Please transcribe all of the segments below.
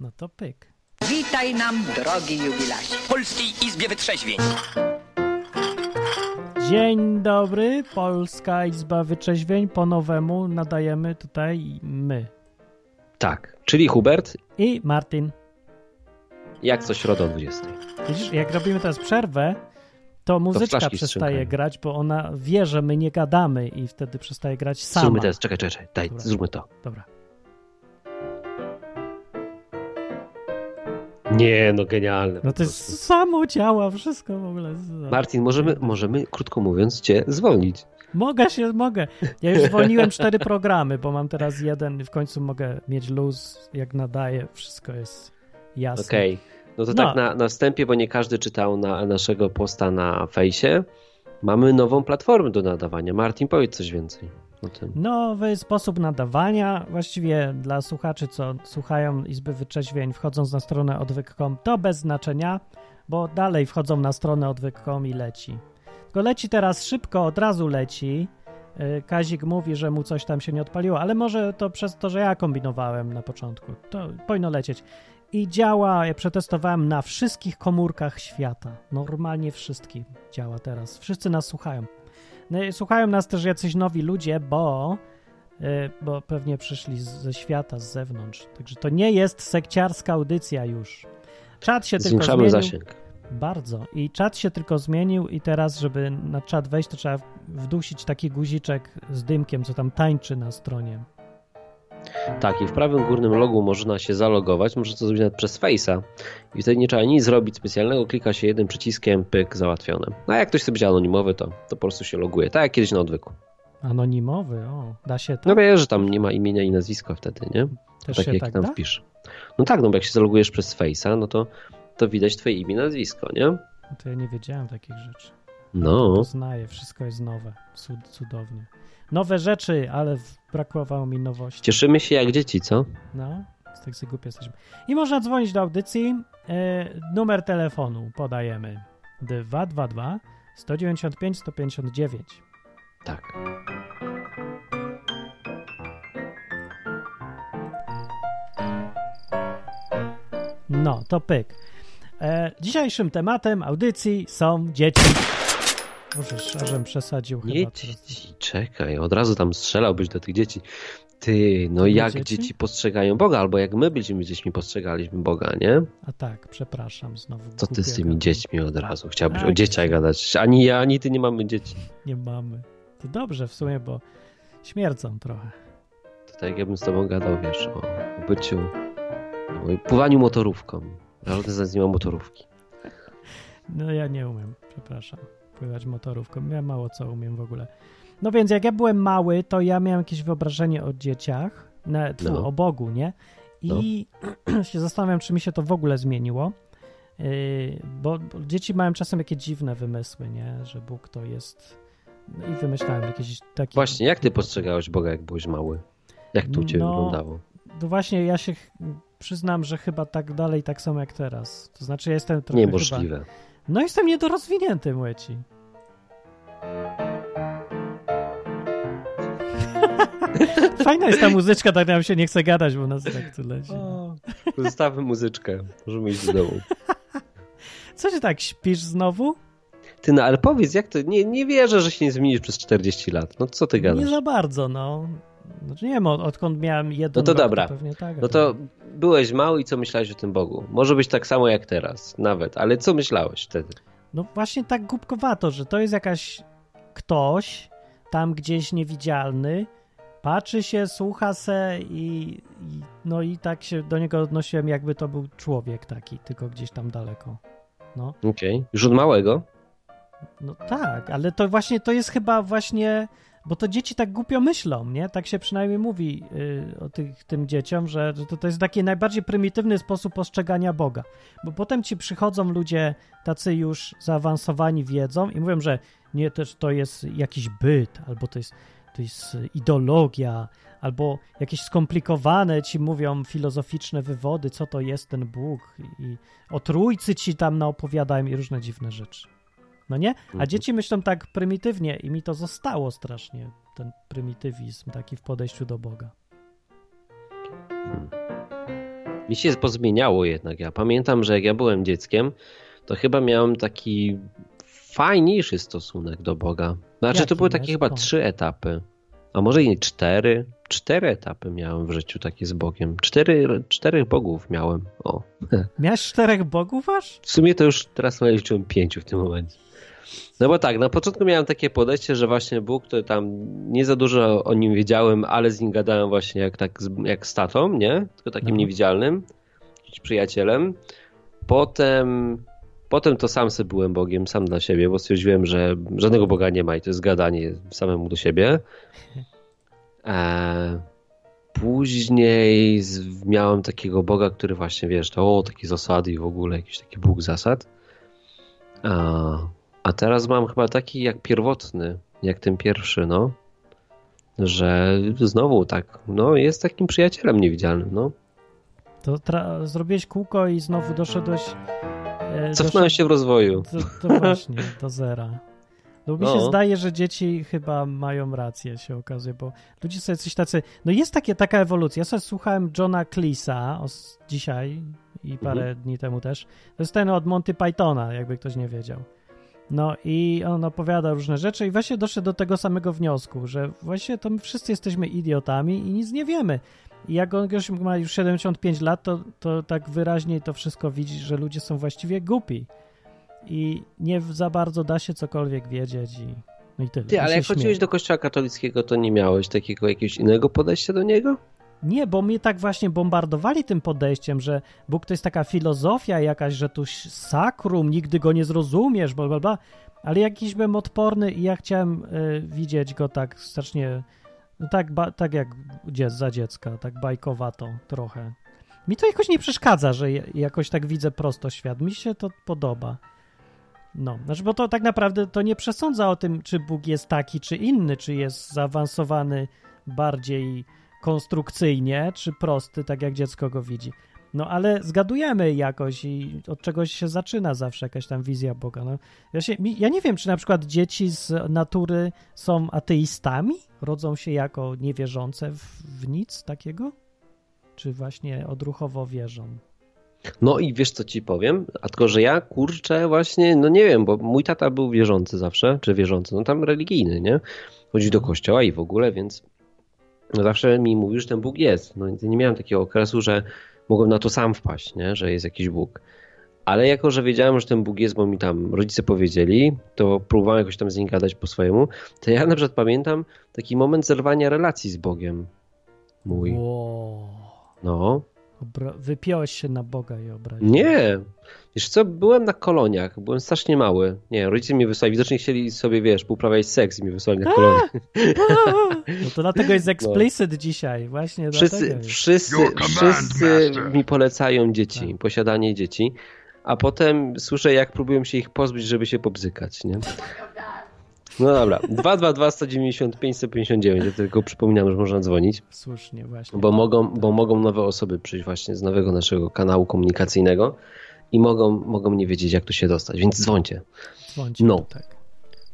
No to pyk. Witaj nam, drogi jubilasie, w Polskiej Izbie Wytrzeźwień. Dzień dobry, Polska Izba Wytrzeźwień. Po nowemu nadajemy tutaj my. Tak, czyli Hubert i Martin. Jak co środę o 20. Widzisz, jak robimy teraz przerwę, to muzyczka to przestaje grać, bo ona wie, że my nie gadamy i wtedy przestaje grać sama. Zróbmy teraz, czekaj, daj, dobra. Zróbmy to. Dobra. Nie, no genialne. No to jest samo działa, wszystko w ogóle. Martin, możemy, krótko mówiąc, cię zwolnić. Mogę. Ja już zwolniłem 4 programy, bo mam teraz 1 i w końcu mogę mieć luz, jak nadaję, wszystko jest jasne. Okej. No to tak na wstępie, bo nie każdy czytał naszego posta na fejsie. Mamy nową platformę do nadawania. Martin, powiedz coś więcej o tym. Nowy sposób nadawania. Właściwie dla słuchaczy, co słuchają Izby Wytrzeźwień, wchodząc na stronę odwyk.com, to bez znaczenia, bo dalej wchodzą na stronę odwyk.com i leci. Tylko leci teraz szybko, od razu leci. Kazik mówi, że mu coś tam się nie odpaliło, ale może to przez to, że ja kombinowałem na początku. To powinno lecieć. I działa, ja przetestowałem na wszystkich komórkach świata. Normalnie wszystkim działa teraz. Wszyscy nas słuchają. Słuchają nas też jacyś nowi ludzie, bo pewnie przyszli ze świata, z zewnątrz. Także to nie jest sekciarska audycja już. Czat się tylko zmienił. Zwiększamy zasięg. Bardzo. I czat się tylko zmienił i teraz, żeby na czat wejść, to trzeba wdusić taki guziczek z dymkiem, co tam tańczy na stronie. Tak, i w prawym górnym logu można się zalogować, można to zrobić nawet przez Face'a i wtedy nie trzeba nic zrobić specjalnego, klika się jednym przyciskiem, pyk, załatwione. A jak ktoś chce być anonimowy, to po prostu się loguje, tak jak kiedyś na odwyku. Anonimowy, da się tak? No wiesz, że tam nie ma imienia i nazwiska wtedy, nie? Też tak, się jak tak tam da? Wpisz. No tak, bo jak się zalogujesz przez Face'a, no to widać twoje imię i nazwisko, nie? No to ja nie wiedziałem takich rzeczy. No. Poznaję, wszystko jest nowe, cudownie. Nowe rzeczy, ale brakowało mi nowości. Cieszymy się jak dzieci, co? No, tak sobie głupie jesteśmy. I można dzwonić do audycji. Numer telefonu podajemy. 222 195 159. Tak. No, to pyk. Dzisiejszym tematem audycji są dzieci. Może szarzem przesadził nie chyba. Dzieci, czekaj, od razu tam strzelałbyś do tych dzieci. Ty, no jak dzieci postrzegają Boga, albo jak my byliśmy dziećmi, postrzegaliśmy Boga, nie? A tak, przepraszam znowu. Co ty z tymi dziećmi od razu? Chciałbyś o dzieciach gadać. Ani ja, ani ty nie mamy dzieci. Nie mamy. To dobrze w sumie, bo śmierdzą trochę. To tak jakbym z tobą gadał, wiesz, o byciu, o pływaniu motorówką. Żadne z nas nie ma motorówki. No ja nie umiem, przepraszam. Pływać motorówką. Ja mało co umiem w ogóle. No więc jak ja byłem mały, to ja miałem jakieś wyobrażenie o dzieciach, o Bogu, nie? I się zastanawiam, czy mi się to w ogóle zmieniło, bo dzieci mają czasem jakieś dziwne wymysły, nie? Że Bóg to jest... No i wymyślałem jakieś takie... Właśnie, jak ty postrzegałeś Boga, jak byłeś mały? Jak to u ciebie wyglądało? No właśnie, ja się przyznam, że chyba tak dalej, tak samo jak teraz. To znaczy ja jestem trochę niemożliwe. No jestem niedorozwinięty, młeci. Fajna jest ta muzyczka, tak nam się nie chce gadać, bo nas tak tu leci. Zostawmy muzyczkę, możemy iść do domu. Co się tak śpisz znowu? Ty, no ale powiedz, jak to, nie wierzę, że się nie zmienisz przez 40 lat. No co ty gadasz? Nie za bardzo, no. Znaczy nie wiem, odkąd miałem jedną... No to dobra, to tak, no to byłeś mały i co myślałeś o tym Bogu? Może być tak samo jak teraz nawet, ale co myślałeś wtedy? No właśnie tak głupkowato, że to jest jakaś ktoś tam gdzieś niewidzialny, patrzy się, słucha se i no i tak się do niego odnosiłem, jakby to był człowiek taki, tylko gdzieś tam daleko. No. Okej. Już od małego? No tak, ale to właśnie, to jest chyba właśnie... Bo to dzieci tak głupio myślą, nie? Tak się przynajmniej mówi o tym dzieciom, że to jest taki najbardziej prymitywny sposób postrzegania Boga. Bo potem ci przychodzą ludzie tacy już zaawansowani wiedzą i mówią, że nie, też to jest jakiś byt, albo to jest ideologia, albo jakieś skomplikowane ci mówią filozoficzne wywody, co to jest ten Bóg i o Trójcy ci tam naopowiadają i różne dziwne rzeczy. No nie? A dzieci myślą tak prymitywnie i mi to zostało strasznie, ten prymitywizm taki w podejściu do Boga. Mi się pozmieniało jednak. Ja pamiętam, że jak ja byłem dzieckiem, to chyba miałem taki fajniejszy stosunek do Boga. Znaczy to były takie chyba 3 etapy, a może i 4. 4 etapy miałem w życiu takie z Bogiem. 4 bogów miałem. O. Miałeś 4 bogów aż? W sumie to już teraz liczyłem 5 w tym momencie. No bo tak, na początku miałem takie podejście, że właśnie Bóg, to tam nie za dużo o nim wiedziałem, ale z nim gadałem właśnie jak z tatą, nie? Tylko takim niewidzialnym, przyjacielem. Potem to sam sobie byłem Bogiem, sam dla siebie, bo stwierdziłem, że żadnego Boga nie ma i to jest gadanie samemu do siebie. Później miałem takiego Boga, który właśnie, wiesz, to takie zasady i w ogóle jakiś taki Bóg zasad. A teraz mam chyba taki jak pierwotny, jak ten pierwszy, no, że znowu tak, no, jest takim przyjacielem niewidzialnym, no. To zrobiłeś kółko i znowu doszedłeś... Cofnąłem się w rozwoju. To właśnie, do zera. No mi się zdaje, że dzieci chyba mają rację, się okazuje, bo ludzie są jacyś tacy... No jest taka ewolucja. Ja sobie słuchałem Johna Cleesa dzisiaj i parę dni temu też. To jest ten od Monty Pythona, jakby ktoś nie wiedział. No i on opowiada różne rzeczy i właśnie doszedł do tego samego wniosku, że właśnie to my wszyscy jesteśmy idiotami i nic nie wiemy. I jak on ma już 75 lat, to tak wyraźniej to wszystko widzi, że ludzie są właściwie głupi i nie za bardzo da się cokolwiek wiedzieć i no i tyle. Ty, ale jak chodziłeś do kościoła katolickiego, to nie miałeś takiego jakiegoś innego podejścia do niego? Nie, bo mnie tak właśnie bombardowali tym podejściem, że Bóg to jest taka filozofia jakaś, że tu sakrum, nigdy go nie zrozumiesz, bla, bla, bla. Ale jakiś byłem odporny i ja chciałem widzieć go tak strasznie, no tak jak za dziecka, tak bajkowato trochę. Mi to jakoś nie przeszkadza, że jakoś tak widzę prosto świat. Mi się to podoba. No, znaczy, bo to tak naprawdę to nie przesądza o tym, czy Bóg jest taki, czy inny, czy jest zaawansowany bardziej konstrukcyjnie, czy prosty, tak jak dziecko go widzi. No ale zgadujemy jakoś i od czegoś się zaczyna zawsze jakaś tam wizja Boga. No, ja nie wiem, czy na przykład dzieci z natury są ateistami? Rodzą się jako niewierzące w nic takiego? Czy właśnie odruchowo wierzą? No i wiesz, co ci powiem? A tylko, że ja kurczę właśnie, no nie wiem, bo mój tata był wierzący zawsze, czy wierzący, no tam religijny, nie? Chodził do kościoła i w ogóle, więc... Zawsze mi mówił, że ten Bóg jest. No, nie miałem takiego okresu, że mogłem na to sam wpaść, nie? Że jest jakiś Bóg. Ale jako, że wiedziałem, że ten Bóg jest, bo mi tam rodzice powiedzieli, to próbowałem jakoś tam z nim gadać po swojemu, to ja na przykład pamiętam taki moment zerwania relacji z Bogiem. Mój. Wow. No. Wypiąłeś się na Boga i obraziłeś. Nie. Wiesz co, byłem na koloniach. Byłem strasznie mały. Nie, rodzice mnie wysłali. Widocznie chcieli sobie, wiesz, uprawiać seks i mnie wysłali na koloniach. No to dlatego jest explicit dzisiaj. Właśnie wszyscy mi polecają dzieci, posiadanie dzieci, a potem słyszę, jak próbują się ich pozbyć, żeby się pobzykać, nie? No dobra, 222-195-159, ja tylko przypominam, że można dzwonić. Słusznie, właśnie. Bo mogą nowe osoby przyjść właśnie z nowego naszego kanału komunikacyjnego i mogą nie wiedzieć, jak tu się dostać, więc dzwońcie. No, tak.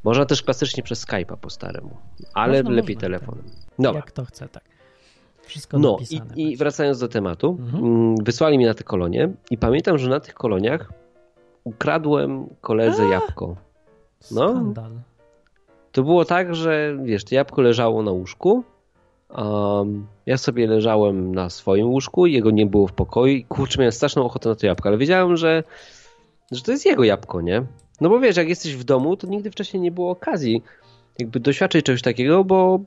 Można też klasycznie przez Skype'a po staremu, ale lepiej telefonem. Dobra. Jak to chce, tak. Wszystko napisane. No i wracając do tematu, wysłali mnie na te kolonie i pamiętam, że na tych koloniach ukradłem koledze jabłko. No. Skandal. To było tak, że wiesz, to jabłko leżało na łóżku, ja sobie leżałem na swoim łóżku, jego nie było w pokoju i kurczę, miałem straszną ochotę na to jabłko, ale wiedziałem, że to jest jego jabłko, nie? No bo wiesz, jak jesteś w domu, to nigdy wcześniej nie było okazji jakby doświadczyć czegoś takiego, bo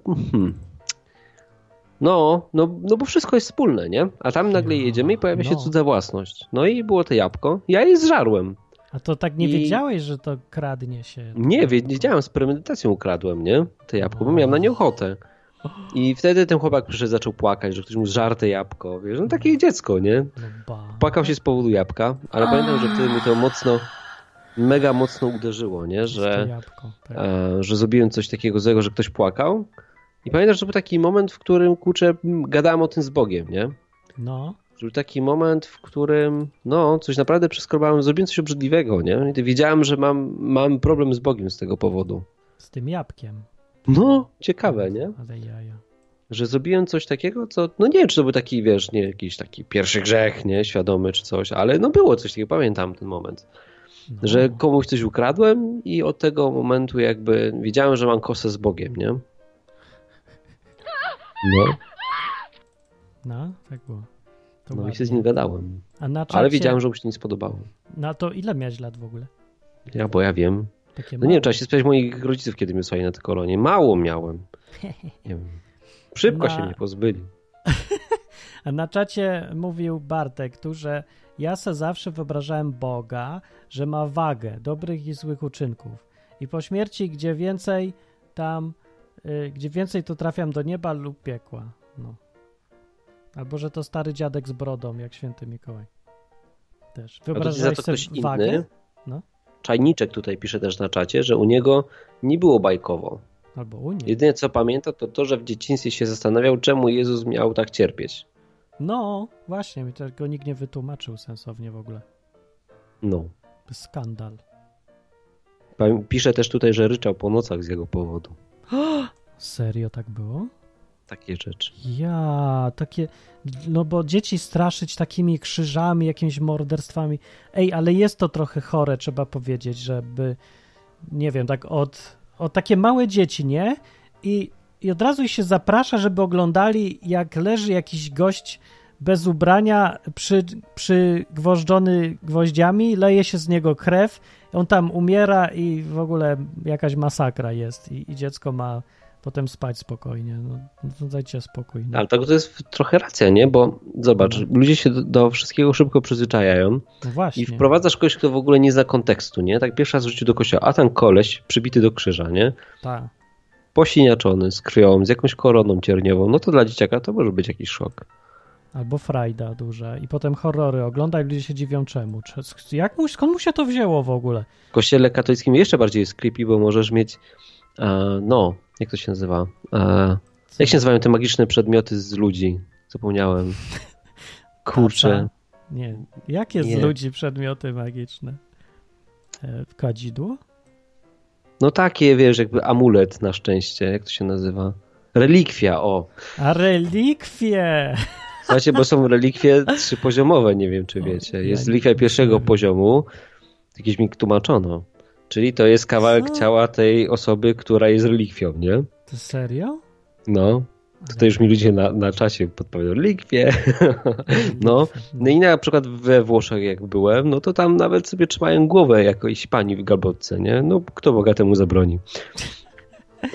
no bo wszystko jest wspólne, nie? A tam nagle jedziemy i pojawia się cudza własność. No i było to jabłko, ja je zżarłem. A to tak nie wiedziałeś, że to kradnie się? Nie, wiedziałem, z premedytacją ukradłem, nie? Te jabłko, bo miałem na nie ochotę. I wtedy ten chłopak przyszedł, zaczął płakać, że ktoś mu zżarł te jabłko. Wiesz, no takie dziecko, nie? Płakał się z powodu jabłka, ale pamiętam, że wtedy mnie to mega mocno uderzyło, nie? Że zrobiłem coś takiego złego, że ktoś płakał. I pamiętam, że był taki moment, w którym, kurczę, gadałem o tym z Bogiem, nie? No. Był taki moment, w którym coś naprawdę przeskrobałem, zrobiłem coś obrzydliwego, nie? I wiedziałem, że mam problem z Bogiem z tego powodu. Z tym jabłkiem. No, ciekawe, nie? Ale jaja. że zrobiłem coś takiego, co, no nie wiem, czy to był taki, wiesz, nie jakiś taki pierwszy grzech, nie, świadomy czy coś, ale no było coś takiego, pamiętam ten moment, że komuś coś ukradłem i od tego momentu jakby wiedziałem, że mam kosę z Bogiem, nie? No. No, tak było. To no i się z nim gadałem. Ale wiedziałem, że mu się nie spodobało. No to ile miałeś lat w ogóle? Ja, bo ja wiem. Takie no nie, trzeba się spytać moich rodziców, kiedy mnie słuchali na te kolonie. Mało miałem. Nie wiem. Szybko się mnie pozbyli. A na czacie mówił Bartek tu, że ja se zawsze wyobrażałem Boga, że ma wagę dobrych i złych uczynków. I po śmierci, gdzie więcej to trafiam do nieba lub piekła. No. Albo, że to stary dziadek z brodą, jak święty Mikołaj. Też. Wyobrażałeś sobie wagę? Inny? No. Czajniczek tutaj pisze też na czacie, że u niego nie było bajkowo. Albo u niej. Jedyne co pamięta to, że w dzieciństwie się zastanawiał, czemu Jezus miał tak cierpieć. No, właśnie, mi tego nikt nie wytłumaczył sensownie w ogóle. No. Skandal. Pisze też tutaj, że ryczał po nocach z jego powodu. Serio tak było? Takie rzeczy. Ja, takie, no bo dzieci straszyć takimi krzyżami, jakimiś morderstwami. Ej, ale jest to trochę chore, trzeba powiedzieć, żeby, nie wiem, tak o takie małe dzieci, nie? I od razu ich się zaprasza, żeby oglądali, jak leży jakiś gość bez ubrania, przygwożdżony gwoździami, leje się z niego krew, on tam umiera i w ogóle jakaś masakra jest i dziecko ma potem spać spokojnie. No dajcie spokój. No. Ale tak to jest trochę racja, nie? Bo zobacz, ludzie się do wszystkiego szybko przyzwyczajają. No właśnie. I wprowadzasz kogoś, kto w ogóle nie zna kontekstu, nie? Tak pierwszy raz w życiu do kościoła, a ten koleś przybity do krzyża, nie? Tak. Posiniaczony, z krwią, z jakąś koroną cierniową, no to dla dzieciaka to może być jakiś szok. Albo frajda duża i potem horrory ogląda i ludzie się dziwią czemu. Skąd mu się to wzięło w ogóle? W kościele katolickim jeszcze bardziej jest creepy, bo możesz mieć jak to się nazywa? Jak się nazywają te magiczne przedmioty z ludzi? Zapomniałem. Kurczę. Nie. Jakie z ludzi przedmioty magiczne? Kadzidło? No takie, wiesz, jakby amulet na szczęście. Jak to się nazywa? Relikwia, o. A relikwie! Słuchajcie, bo są relikwie trzypoziomowe, nie wiem, czy wiecie. Jest relikwia pierwszego poziomu. Jakieś mi tłumaczono. Czyli to jest kawałek ciała tej osoby, która jest relikwią, nie? To serio? No. Tutaj już mi ludzie na czasie podpowiadają relikwie. No. No i na przykład we Włoszech jak byłem, no to tam nawet sobie trzymają głowę jakiejś pani w gabotce, nie? No kto Boga temu zabroni.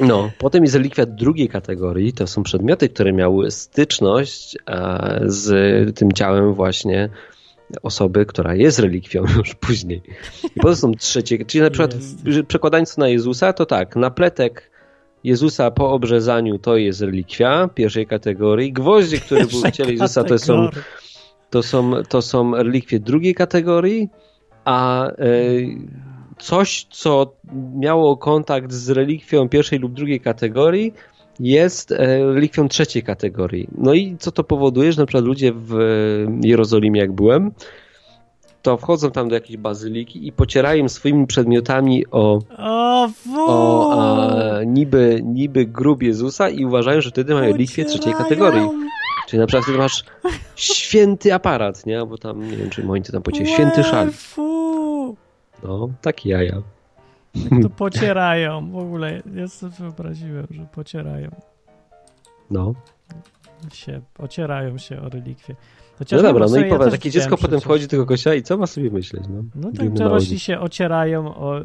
No. Potem jest relikwia drugiej kategorii. To są przedmioty, które miały styczność z tym ciałem właśnie osoby, która jest relikwią już później. I potem są trzecie, czyli na przykład przekładając na Jezusa, to tak, napletek Jezusa po obrzezaniu to jest relikwia pierwszej kategorii, gwoździe, które były w ciele Jezusa to są relikwie drugiej kategorii, a coś, co miało kontakt z relikwią pierwszej lub drugiej kategorii jest relikwią trzeciej kategorii. No i co to powoduje, że na przykład ludzie w Jerozolimie, jak byłem, to wchodzą tam do jakiejś bazyliki i pocierają swoimi przedmiotami niby grób Jezusa i uważają, że wtedy mają relikwię trzeciej kategorii. Czyli na przykład wtedy masz święty aparat, nie? Bo tam, nie wiem, czy oni to tam pocierają, święty szal. No, takie jaja. Tak to pocierają w ogóle. Ja sobie wyobraziłem, że pocierają. No. Ocierają się o relikwie. Chociaż no dobra, no i powiem, takie dziecko potem wchodzi do tego kościoła i co ma sobie myśleć? No tak, dorośli się ocierają o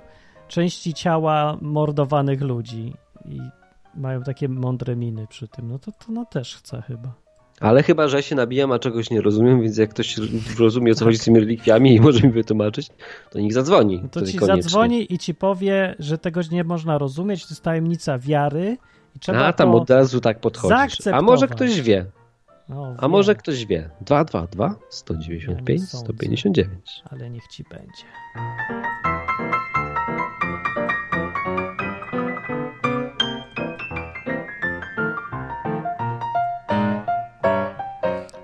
części ciała mordowanych ludzi i mają takie mądre miny przy tym. No to no też chce chyba. Ale chyba, że ja się nabijam, a czegoś nie rozumiem, więc jak ktoś rozumie, o co chodzi z tymi relikwiami i może mi wytłumaczyć, to niech zadzwoni. No to ci zadzwoni i ci powie, że tego nie można rozumieć, to jest tajemnica wiary. I trzeba tam od razu tak podchodzisz. A może ktoś wie. A może ktoś wie. 222 195 159. Ale niech ci będzie.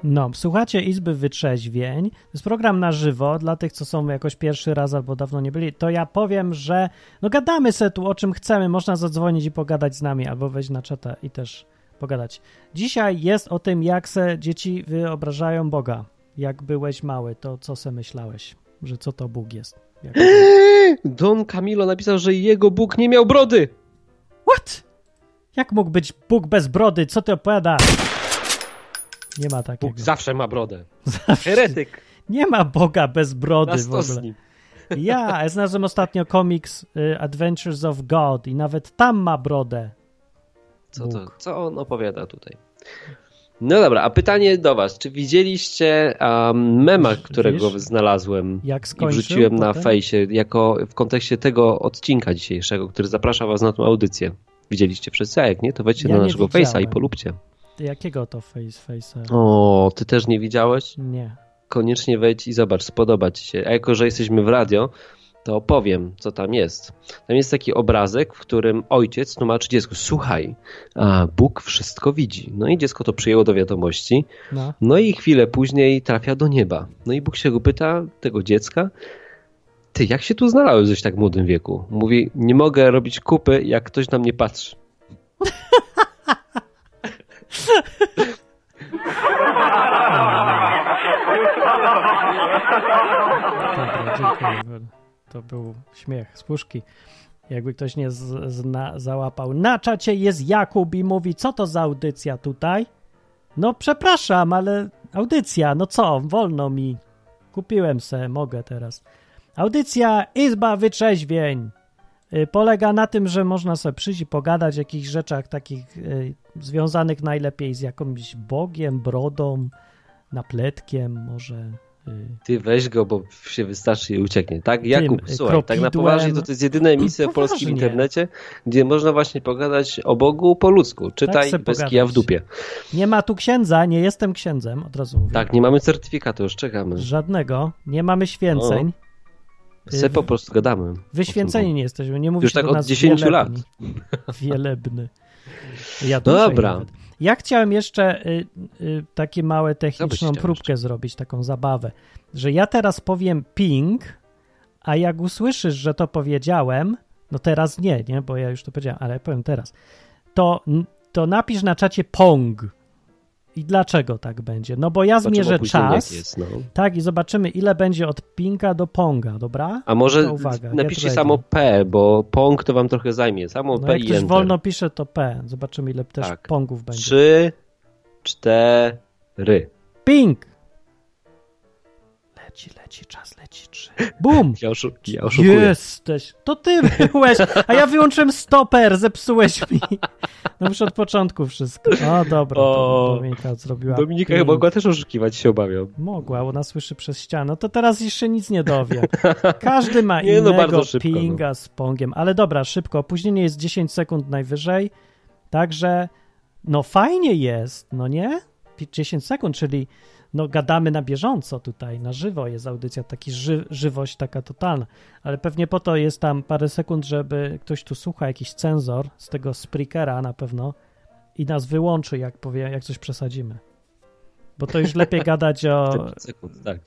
No, słuchacie Izby Wytrzeźwień. To jest program na żywo dla tych, co są jakoś pierwszy raz albo dawno nie byli. To ja powiem, że gadamy se tu o czym chcemy. Można zadzwonić i pogadać z nami albo wejść na czata i też pogadać. Dzisiaj jest o tym, jak se dzieci wyobrażają Boga. Jak byłeś mały, to co se myślałeś? Że co to Bóg jest? Jak... Don Camilo napisał, że jego Bóg nie miał brody. What? Jak mógł być Bóg bez brody? Co ty opowiadasz? Nie ma takiego. Bóg zawsze ma brodę. Zawsze. Heretyk. Nie ma Boga bez brody w ogóle. Ja znalazłem ostatnio komiks Adventures of God i nawet tam ma brodę. Co on opowiada tutaj? No dobra, a pytanie do was. Czy widzieliście mema, którego znalazłem i wrzuciłem na fejsie jako w kontekście tego odcinka dzisiejszego, który zaprasza was na tą audycję? Widzieliście wszyscy, a jak nie, to wejdźcie na naszego fejsa i polubcie. Jakiego to fejsa? O, ty też nie widziałeś? Nie. Koniecznie wejdź i zobacz, spodoba ci się. A jako, że jesteśmy w radio, to opowiem, co tam jest. Tam jest taki obrazek, w którym ojciec tłumaczy dziecku: słuchaj, Bóg wszystko widzi. No i dziecko to przyjęło do wiadomości. No i chwilę później trafia do nieba. No i Bóg się go pyta, tego dziecka: ty, jak się tu znalazłeś w tak młodym wieku? Mówi: nie mogę robić kupy, jak ktoś na mnie patrzy. Dobra, dziękuję. To był śmiech z puszki. Jakby ktoś nie załapał. Na czacie jest Jakub i mówi: co to za audycja tutaj? No przepraszam, ale audycja, no co, wolno mi. Kupiłem se, mogę teraz. Audycja Izba Wytrzeźwień polega na tym, że można sobie przyjść i pogadać o jakichś rzeczach takich związanych najlepiej z jakimś Bogiem, brodą, napletkiem może. Ty weź go, bo się wystraszy i ucieknie. Tak, Jakub, słuchaj, tak na poważnie to jest jedyna emisja w polskim internecie, gdzie można właśnie pogadać o Bogu po ludzku. Czytaj tak bez kija w dupie. Nie ma tu księdza, nie jestem księdzem, od razu mówię. Tak, nie mamy certyfikatu, już czekamy. Żadnego, nie mamy święceń. Se po prostu gadamy. Wyświęceni nie jesteśmy, nie mówisz tak do nas od 10 wielebni. Lat. Wielebny. Ja dobra. Nawet. Ja chciałem jeszcze takie małe techniczną próbkę zrobić, taką zabawę, że ja teraz powiem ping, a jak usłyszysz, że to powiedziałem, no teraz nie, bo ja już to powiedziałem, ale powiem teraz, to napisz na czacie pong. I dlaczego tak będzie? No bo ja zmierzę czas, tak, i zobaczymy, ile będzie od pinga do ponga, dobra? A może napiszcie samo P, bo pong to wam trochę zajmie. Samo P i enter. Wolno pisze, to P. Zobaczymy, ile też pongów będzie. 3, 4. Ping! Leci, czas leci. 3. Bum! Ja oszukuję. Jesteś. To ty byłeś, a ja wyłączyłem stoper, zepsułeś mi. No już od początku wszystko. O, dobra, Dominika zrobiła. Dominika chyba mogła też oszukiwać, się obawiam. Mogła, ona słyszy przez ścianę. To teraz jeszcze nic nie dowie. Każdy ma innego pinga z pongiem. Ale dobra, szybko. Opóźnienie jest 10 sekund najwyżej. Także no fajnie jest, no nie? 10 sekund, czyli no gadamy na bieżąco tutaj, na żywo jest audycja, taki żywość taka totalna, ale pewnie po to jest tam parę sekund, żeby ktoś tu słucha, jakiś cenzor z tego Spreakera na pewno i nas wyłączy, jak powie, jak coś przesadzimy. Bo to już lepiej gadać o... sekund, tak.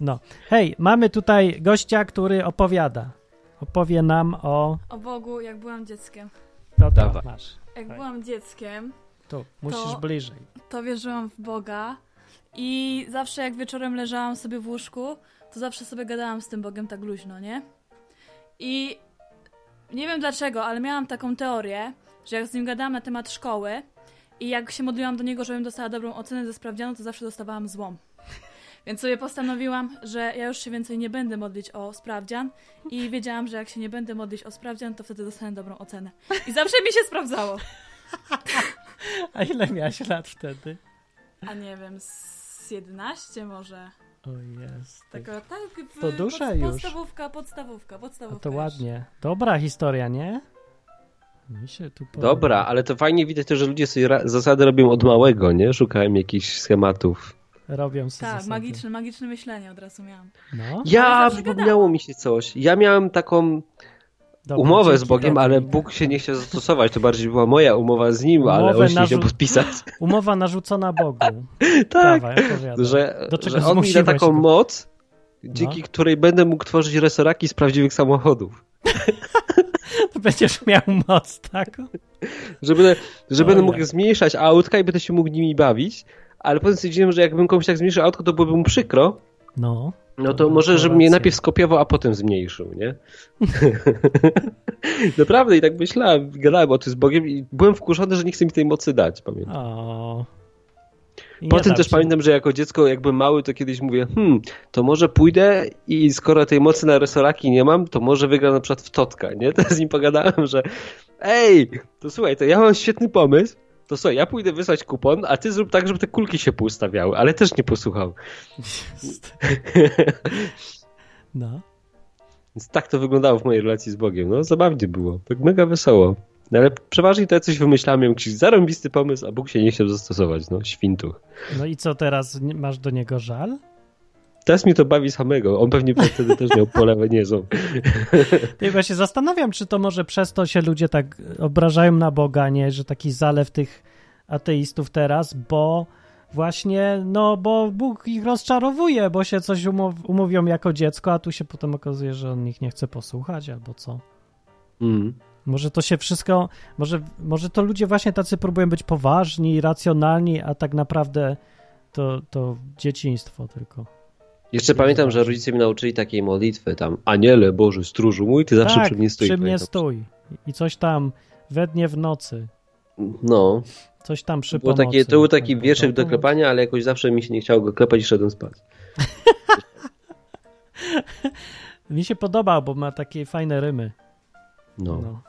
No, hej, mamy tutaj gościa, który opowiada. Opowie nam o Bogu, jak byłam dzieckiem. To masz. Jak byłam dzieckiem... Tu, musisz bliżej. To wierzyłam w Boga i zawsze jak wieczorem leżałam sobie w łóżku, to zawsze sobie gadałam z tym Bogiem tak luźno, nie? I nie wiem dlaczego, ale miałam taką teorię, że jak z nim gadałam na temat szkoły i jak się modliłam do niego, żebym dostała dobrą ocenę ze sprawdzianu, to zawsze dostawałam złą. Więc sobie postanowiłam, że ja już się więcej nie będę modlić o sprawdzian i wiedziałam, że jak się nie będę modlić o sprawdzian, to wtedy dostanę dobrą ocenę. I zawsze mi się sprawdzało. A ile miałaś lat wtedy? A nie wiem, z 11 może. O jest. To dusza już. Podstawówka. A to już. Ładnie. Dobra historia, nie? Mi się tu podoba. Dobra, ale to fajnie widać też, że ludzie sobie zasady robią od małego, nie? Szukają jakichś schematów. Robią sobie zasady. Magiczne myślenie od razu miałam. No. Ja przypomniało mi się coś. Ja miałam taką... Dobry, umowę z Bogiem, ale Bóg się nie chciał zastosować. To bardziej była moja umowa z nim, ale on się chciał podpisać. Umowa narzucona Bogu. Tak, prawa, że on mi da taką moc, dzięki której będę mógł tworzyć resoraki z prawdziwych samochodów. to będziesz miał moc taką. Że będę mógł zmniejszać autka i będę się mógł nimi bawić, ale potem stwierdziłem, że jakbym komuś tak zmniejszył autko, to byłoby mu przykro. No to może, żebym je najpierw skopiował, a potem zmniejszył, nie? Naprawdę, i tak myślałem, gadałem o tym z Bogiem i byłem wkurzony, że nie chce mi tej mocy dać, pamiętam. Potem też pamiętam, że jako dziecko, jak byłem mały, to kiedyś mówię, to może pójdę i skoro tej mocy na resoraki nie mam, to może wygram na przykład w Totka, nie? To z nim pogadałem, że ej, to słuchaj, to ja mam świetny pomysł, to słuchaj, ja pójdę wysłać kupon, a ty zrób tak, żeby te kulki się poustawiały, ale też nie posłuchał. No. Więc tak to wyglądało w mojej relacji z Bogiem. No, zabawnie było, tak mega wesoło. No ale przeważnie to ja coś wymyślałem, miałem jakiś zarąbisty pomysł, a Bóg się nie chciał zastosować, no świntuch. No i co teraz, masz do niego żal? Teraz mi to bawi samego, on pewnie wtedy też miał polewę niezłą. Ja się zastanawiam, czy to może przez to się ludzie tak obrażają na Boga, nie, że taki zalew tych ateistów teraz, bo właśnie, no bo Bóg ich rozczarowuje, bo się coś umówią jako dziecko, a tu się potem okazuje, że on ich nie chce posłuchać albo co. Może to się wszystko, może to ludzie właśnie tacy próbują być poważni, racjonalni, a tak naprawdę to dzieciństwo tylko. Jeszcze pamiętam, że rodzice mi nauczyli takiej modlitwy tam, Aniele Boży, stróżu mój, ty zawsze przy mnie stój. Przy mnie stój. I coś tam, we dnie w nocy. No. Coś tam przy pomocy. To był taki wierszyk do klepania, ale jakoś zawsze mi się nie chciało go klepać i szedłem spać. Mi się podobał, bo ma takie fajne rymy. No.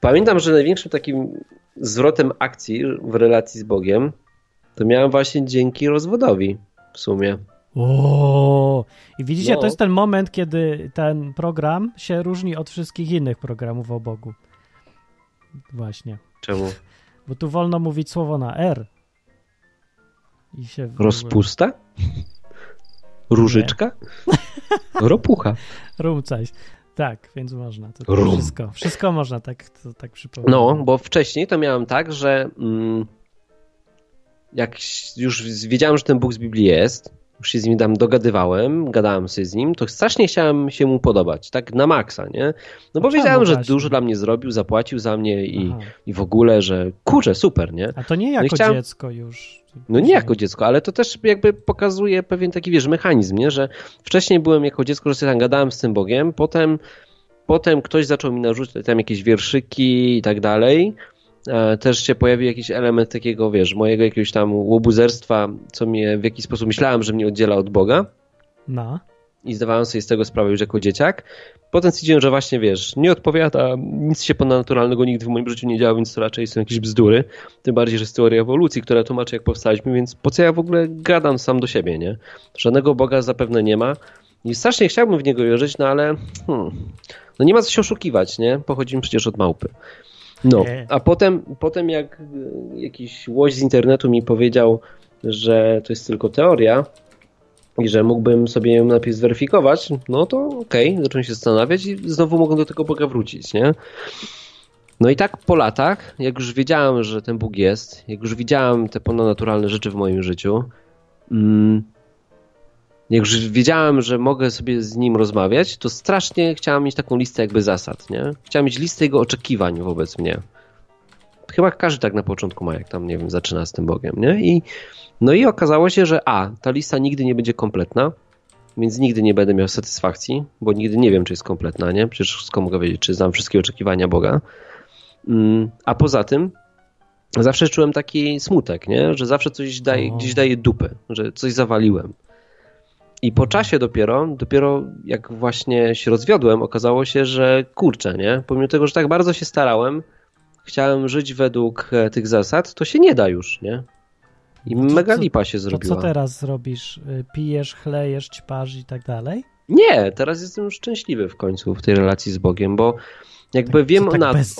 Pamiętam, że największym takim zwrotem akcji w relacji z Bogiem to miałem właśnie dzięki rozwodowi w sumie. I widzicie, to jest ten moment, kiedy ten program się różni od wszystkich innych programów o Bogu. Właśnie. Czemu? Bo tu wolno mówić słowo na R. I się rozpusta? Różyczka? Ropucha. Rumcaś. Tak, więc można. To wszystko można, tak przypomnieć. No, bo wcześniej to miałem tak, że jak już wiedziałem, że ten Bóg z Biblii jest, już się z nim tam dogadywałem, gadałem sobie z nim, to strasznie chciałem się mu podobać, tak na maksa, nie? No bo wiedziałem, że dużo dla mnie zrobił, zapłacił za mnie i w ogóle, że kurczę, super, nie? A to nie jako dziecko już. No nie jako dziecko, ale to też jakby pokazuje pewien taki, wiesz, mechanizm, nie? Że wcześniej byłem jako dziecko, że sobie tam gadałem z tym Bogiem, potem ktoś zaczął mi narzucać tam jakieś wierszyki i tak dalej. Też się pojawił jakiś element takiego, wiesz, mojego jakiegoś tam łobuzerstwa, co mnie w jakiś sposób myślałem, że mnie oddziela od Boga. No. I zdawałem sobie z tego sprawę już jako dzieciak. Potem stwierdziłem, że właśnie, wiesz, nie odpowiada, nic się ponadnaturalnego nigdy w moim życiu nie działo, więc to raczej są jakieś bzdury. Tym bardziej, że jest teoria ewolucji, która tłumaczy, jak powstaliśmy, więc po co ja w ogóle gadam sam do siebie, nie? Żadnego Boga zapewne nie ma. I strasznie chciałbym w niego wierzyć, no ale no nie ma co się oszukiwać, nie? Pochodzimy przecież od małpy. No, a potem jak jakiś łoś z internetu mi powiedział, że to jest tylko teoria i że mógłbym sobie ją najpierw zweryfikować, no to okej, zacząłem się zastanawiać i znowu mogłem do tego Boga wrócić, nie? No i tak po latach, jak już wiedziałem, że ten Bóg jest, jak już widziałem te ponadnaturalne rzeczy w moim życiu, jak już wiedziałem, że mogę sobie z nim rozmawiać, to strasznie chciałem mieć taką listę jakby zasad, nie? Chciałem mieć listę jego oczekiwań wobec mnie. Chyba każdy tak na początku ma, jak tam, nie wiem, zaczyna z tym Bogiem, nie? I okazało się, że ta lista nigdy nie będzie kompletna, więc nigdy nie będę miał satysfakcji, bo nigdy nie wiem, czy jest kompletna, nie? Przecież wszystko mogę wiedzieć, czy znam wszystkie oczekiwania Boga. A poza tym zawsze czułem taki smutek, nie? Że zawsze coś gdzieś daje dupę, że coś zawaliłem. I po czasie dopiero jak właśnie się rozwiodłem, okazało się, że kurczę, nie? Pomimo tego, że tak bardzo się starałem, chciałem żyć według tych zasad, to się nie da już, nie? I mega lipa się zrobiła. To co teraz zrobisz? Pijesz, chlejesz, ćpasz i tak dalej? Nie, teraz jestem już szczęśliwy w końcu w tej relacji z Bogiem, bo jakby tak, wiem o tym. Tak bez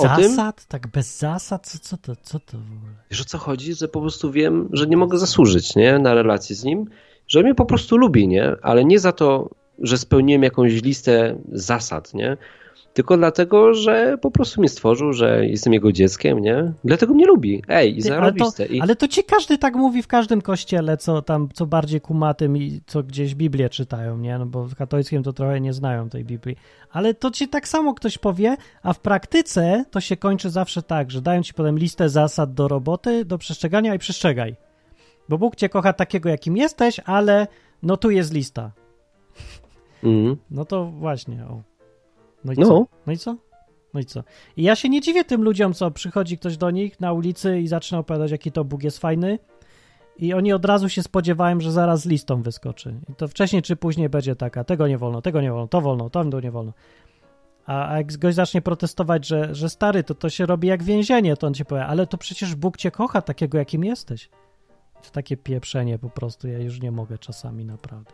zasad? Co to w ogóle? Wiesz, o co chodzi? Że po prostu wiem, że nie mogę zasłużyć, nie? Na relację z nim. Że mnie po prostu lubi, nie? Ale nie za to, że spełniłem jakąś listę zasad, nie? tylko dlatego, że po prostu mnie stworzył, że jestem jego dzieckiem, nie? Dlatego mnie lubi. Ej, zarobiste. Ale to ci każdy tak mówi w każdym kościele, co tam, co bardziej kumatym i co gdzieś Biblię czytają, nie? No bo w katolickim to trochę nie znają tej Biblii. Ale to ci tak samo ktoś powie, a w praktyce to się kończy zawsze tak, że dają ci potem listę zasad do roboty, do przestrzegania i przestrzegaj. Bo Bóg cię kocha takiego, jakim jesteś, ale no tu jest lista. Mm. No to właśnie, o. No i co? I ja się nie dziwię tym ludziom, co przychodzi ktoś do nich na ulicy i zaczyna opowiadać, jaki to Bóg jest fajny i oni od razu się spodziewają, że zaraz z listą wyskoczy. I to wcześniej czy później będzie taka, tego nie wolno, to nie wolno. A jak goś zacznie protestować, że stary, to się robi jak więzienie, to on ci powie, ale to przecież Bóg cię kocha takiego, jakim jesteś. To takie pieprzenie po prostu, ja już nie mogę czasami naprawdę.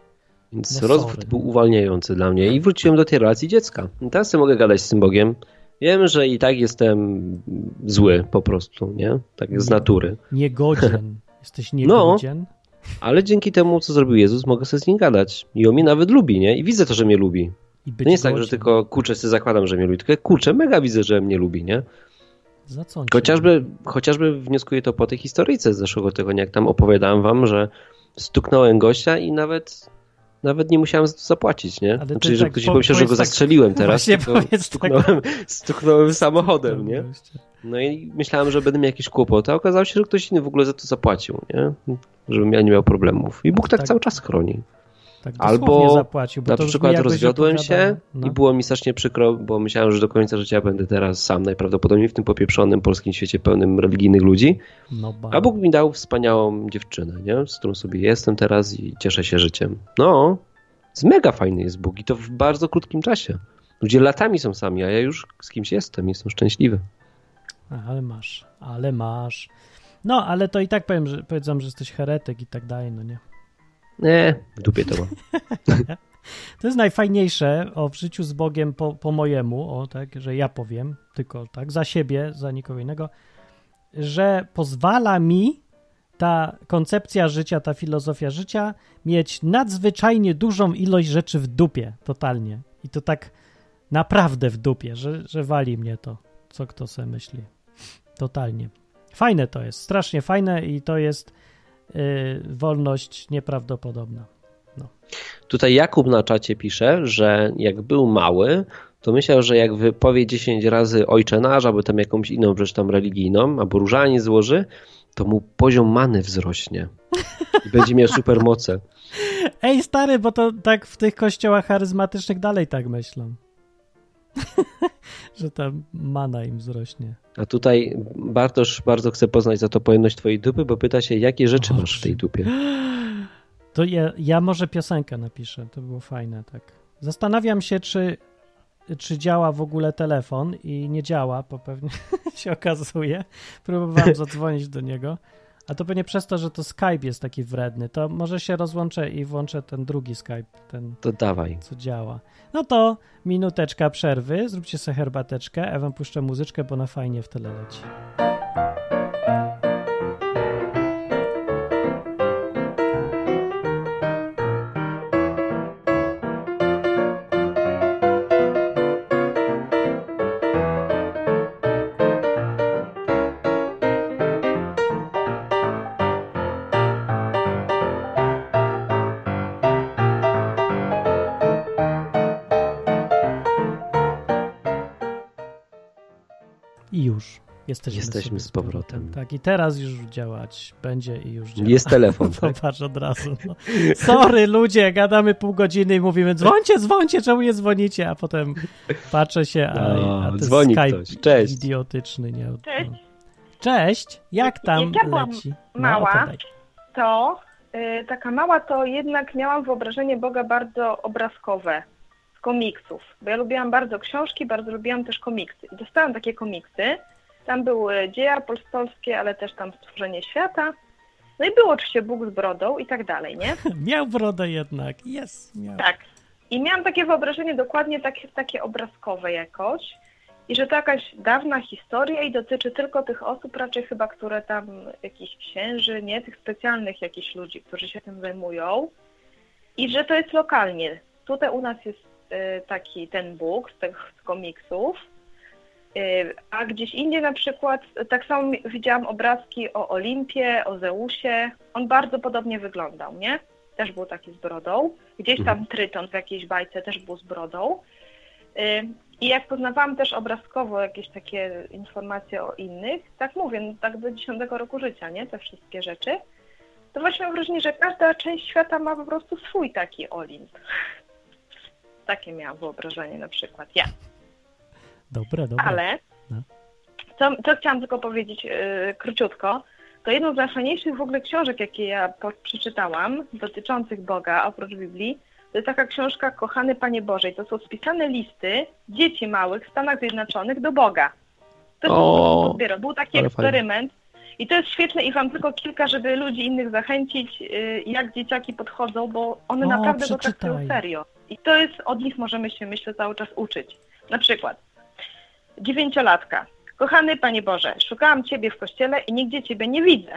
Więc no rozwód był uwalniający dla mnie i wróciłem do tej relacji dziecka. I teraz sobie mogę gadać z tym Bogiem. Wiem, że i tak jestem zły po prostu, nie? Tak jest z natury. Niegodzien. Jesteś niegodzien? No, ale dzięki temu, co zrobił Jezus, mogę sobie z nim gadać. I on mnie nawet lubi, nie? I widzę to, że mnie lubi. To nie jest tak, że tylko kurczę sobie zakładam, że mnie lubi, tylko kurczę, mega widzę, że mnie lubi, nie? Za co on chociażby wnioskuję to po tej historyjce z zeszłego tygodnia, jak tam opowiadałem wam, że stuknąłem gościa i nawet nie musiałem za to zapłacić, nie? Ale czyli, że tak, ktoś pomyślał, że go zastrzeliłem teraz, stuknąłem samochodem, nie? No i myślałem, że będę miał jakiś kłopot, a okazało się, że ktoś inny w ogóle za to zapłacił, nie? Żebym ja nie miał problemów. I Bóg tak cały czas chroni. Tak, albo zapłacił, bo na przykład rozwiodłem się i było mi strasznie przykro, bo myślałem, że do końca życia będę teraz sam najprawdopodobniej w tym popieprzonym polskim świecie pełnym religijnych ludzi. No a Bóg mi dał wspaniałą dziewczynę, nie? Z którą sobie jestem teraz i cieszę się życiem. No, mega fajny jest Bóg i to w bardzo krótkim czasie. Ludzie latami są sami, a ja już z kimś jestem szczęśliwy. Ale masz. No, ale to i tak powiedzą, że jesteś heretyk i tak dalej, no nie? Nie, w dupie to mam. To jest najfajniejsze w życiu z Bogiem po mojemu, o tak, że ja powiem, tylko tak, za siebie, za nikogo innego, że pozwala mi ta koncepcja życia, ta filozofia życia mieć nadzwyczajnie dużą ilość rzeczy w dupie, totalnie. I to tak naprawdę w dupie, że wali mnie to, co kto sobie myśli. Totalnie. Fajne to jest, strasznie fajne i to jest wolność nieprawdopodobna. No. Tutaj Jakub na czacie pisze, że jak był mały, to myślał, że jak wypowie 10 razy Ojcze Nasz, albo tam jakąś inną rzecz tam religijną, albo różaniec złoży, to mu poziom many wzrośnie i będzie miał supermoce. Ej stary, bo to tak w tych kościołach charyzmatycznych dalej tak myślą. Że ta mana im wzrośnie. A tutaj Bartosz bardzo chce poznać za to pojemność twojej dupy, bo pyta się, jakie rzeczy masz w tej dupie. To ja może piosenkę napiszę, to było fajne, tak. Zastanawiam się, czy działa w ogóle telefon i nie działa, bo pewnie się okazuje. Próbowałem zadzwonić do niego, a to pewnie przez to, że to Skype jest taki wredny, to może się rozłączę i włączę ten drugi Skype, ten to dawaj. Co działa. No to minuteczka przerwy, zróbcie sobie herbateczkę, a wam puszczę muzyczkę, bo na fajnie w tyle leci. Jesteśmy z powrotem. Tak, i teraz już działać będzie i już działa. Jest telefon. Popatrz tak? Od razu. No. Sorry ludzie, gadamy pół godziny i mówimy dzwońcie, czemu nie dzwonicie? A potem patrzę się, a to dzwoni Skype ktoś. Cześć. Idiotyczny. Nie? Cześć. No. Cześć, jak tam jak leci? Mała, no, to jednak miałam wyobrażenie Boga bardzo obrazkowe. Z komiksów. Bo ja lubiłam bardzo książki, bardzo lubiłam też komiksy. I dostałam takie komiksy. Tam były dzieje apostolskie, ale też tam stworzenie świata. No i był oczywiście Bóg z brodą i tak dalej, nie? Miał brodę jednak, jest, miał. Tak. I miałam takie wyobrażenie dokładnie takie obrazkowe jakoś i że to jakaś dawna historia i dotyczy tylko tych osób raczej chyba, które tam, jakichś księży, nie? Tych specjalnych jakichś ludzi, którzy się tym zajmują i że to jest lokalnie. Tutaj u nas jest taki ten Bóg z tych komiksów. A gdzieś indziej na przykład tak samo widziałam obrazki o Olimpie, o Zeusie. On bardzo podobnie wyglądał, nie? Też był taki z brodą. Gdzieś tam Tryton w jakiejś bajce też był z brodą. I jak poznawałam też obrazkowo jakieś takie informacje o innych, tak mówię, no tak do 10 roku życia, nie? Te wszystkie rzeczy. To właśnie mam wrażenie, że każda część świata ma po prostu swój taki Olimp. Takie miałam wyobrażenie na przykład ja. Dobre, dobre. Ale co chciałam tylko powiedzieć króciutko, to jedną z najfajniejszych w ogóle książek, jakie ja przeczytałam, dotyczących Boga, oprócz Biblii, to jest taka książka Kochany Panie Boże. I to są spisane listy dzieci małych w Stanach Zjednoczonych do Boga. To jest podbieram. Był taki eksperyment. I to jest świetne i wam tylko kilka, żeby ludzi innych zachęcić, jak dzieciaki podchodzą, bo one naprawdę go traktują serio. I to jest, od nich możemy się, myślę, cały czas uczyć. Na przykład 9-latka. Kochany Panie Boże, szukałam Ciebie w kościele i nigdzie Ciebie nie widzę.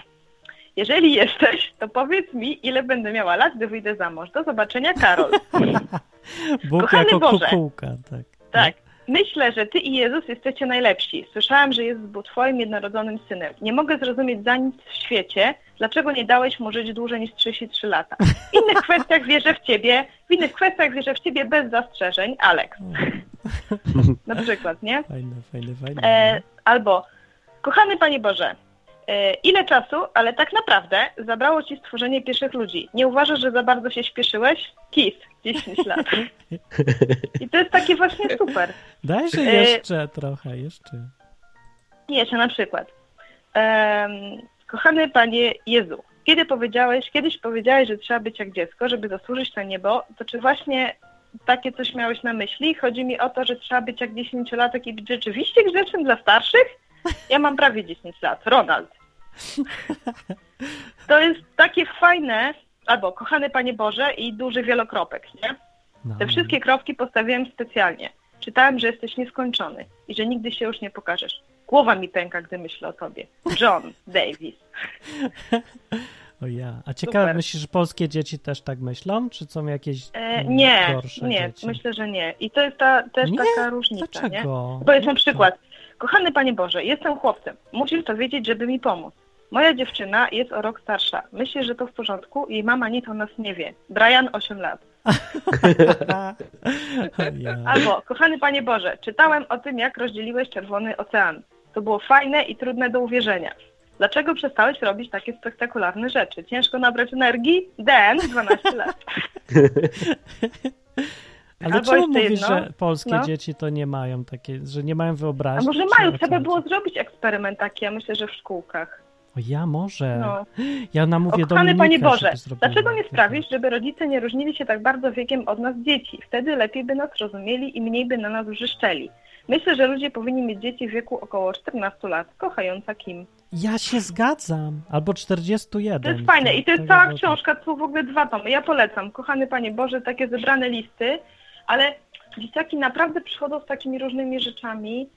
Jeżeli jesteś, to powiedz mi, ile będę miała lat, gdy wyjdę za mąż. Do zobaczenia, Karol. Bóg Kochany jako Boże, kukułka, tak. Myślę, że Ty i Jezus jesteście najlepsi. Słyszałam, że Jezus był Twoim jednorodzonym synem. Nie mogę zrozumieć za nic w świecie, dlaczego nie dałeś mu żyć dłużej niż 33 lata. W innych kwestiach wierzę w Ciebie bez zastrzeżeń, Aleks. Na przykład, nie? Fajne. Albo, kochany Panie Boże, ile czasu, ale tak naprawdę zabrało Ci stworzenie pierwszych ludzi. Nie uważasz, że za bardzo się śpieszyłeś? Kiss, 10 lat. I to jest takie właśnie super. Dajże jeszcze trochę, jeszcze. Jeszcze na przykład. Kochany Panie Jezu, kiedyś powiedziałeś, że trzeba być jak dziecko, żeby zasłużyć na niebo, to czy właśnie takie coś miałeś na myśli? Chodzi mi o to, że trzeba być jak 10-latek i być rzeczywiście grzecznym dla starszych? Ja mam prawie 10 lat. Ronald. To jest takie fajne, albo kochany Panie Boże i duży wielokropek, nie? Te wszystkie kropki postawiłem specjalnie. Czytałem, że jesteś nieskończony i że nigdy się już nie pokażesz. Głowa mi pęka, gdy myślę o tobie. John Davis. O ja. A ciekawe, myślisz, że polskie dzieci też tak myślą? Czy są jakieś gorsze dzieci? Myślę, że nie. I to jest taka różnica. Dlaczego? Nie? Bo jest na przykład kochany Panie Boże, jestem chłopcem. Musisz to wiedzieć, żeby mi pomóc. Moja dziewczyna jest o rok starsza. Myślę, że to w porządku. Jej mama nic o nas nie wie. Brian, 8 lat. Albo, kochany Panie Boże, czytałem o tym, jak rozdzieliłeś Czerwony Ocean. To było fajne i trudne do uwierzenia. Dlaczego przestałeś robić takie spektakularne rzeczy? Ciężko nabrać energii? Dan, 12 lat. Ale czemu mówisz, że polskie dzieci to nie mają takie, że nie mają wyobraźni? A może mają, trzeba było zrobić eksperyment taki, ja myślę, że w szkółkach. O ja może. Ja namówię Dominika. Kochany Panie Boże, dlaczego nie sprawisz, żeby rodzice nie różnili się tak bardzo wiekiem od nas dzieci? Wtedy lepiej by nas rozumieli i mniej by na nas wrzeszczeli. Myślę, że ludzie powinni mieć dzieci w wieku około 14 lat, kochająca Kim. Ja się zgadzam. Albo 41. To jest fajne. I to jest cała książka, to są w ogóle 2 tomy. Ja polecam. Kochany Panie Boże, takie zebrane listy, ale dzieciaki naprawdę przychodzą z takimi różnymi rzeczami.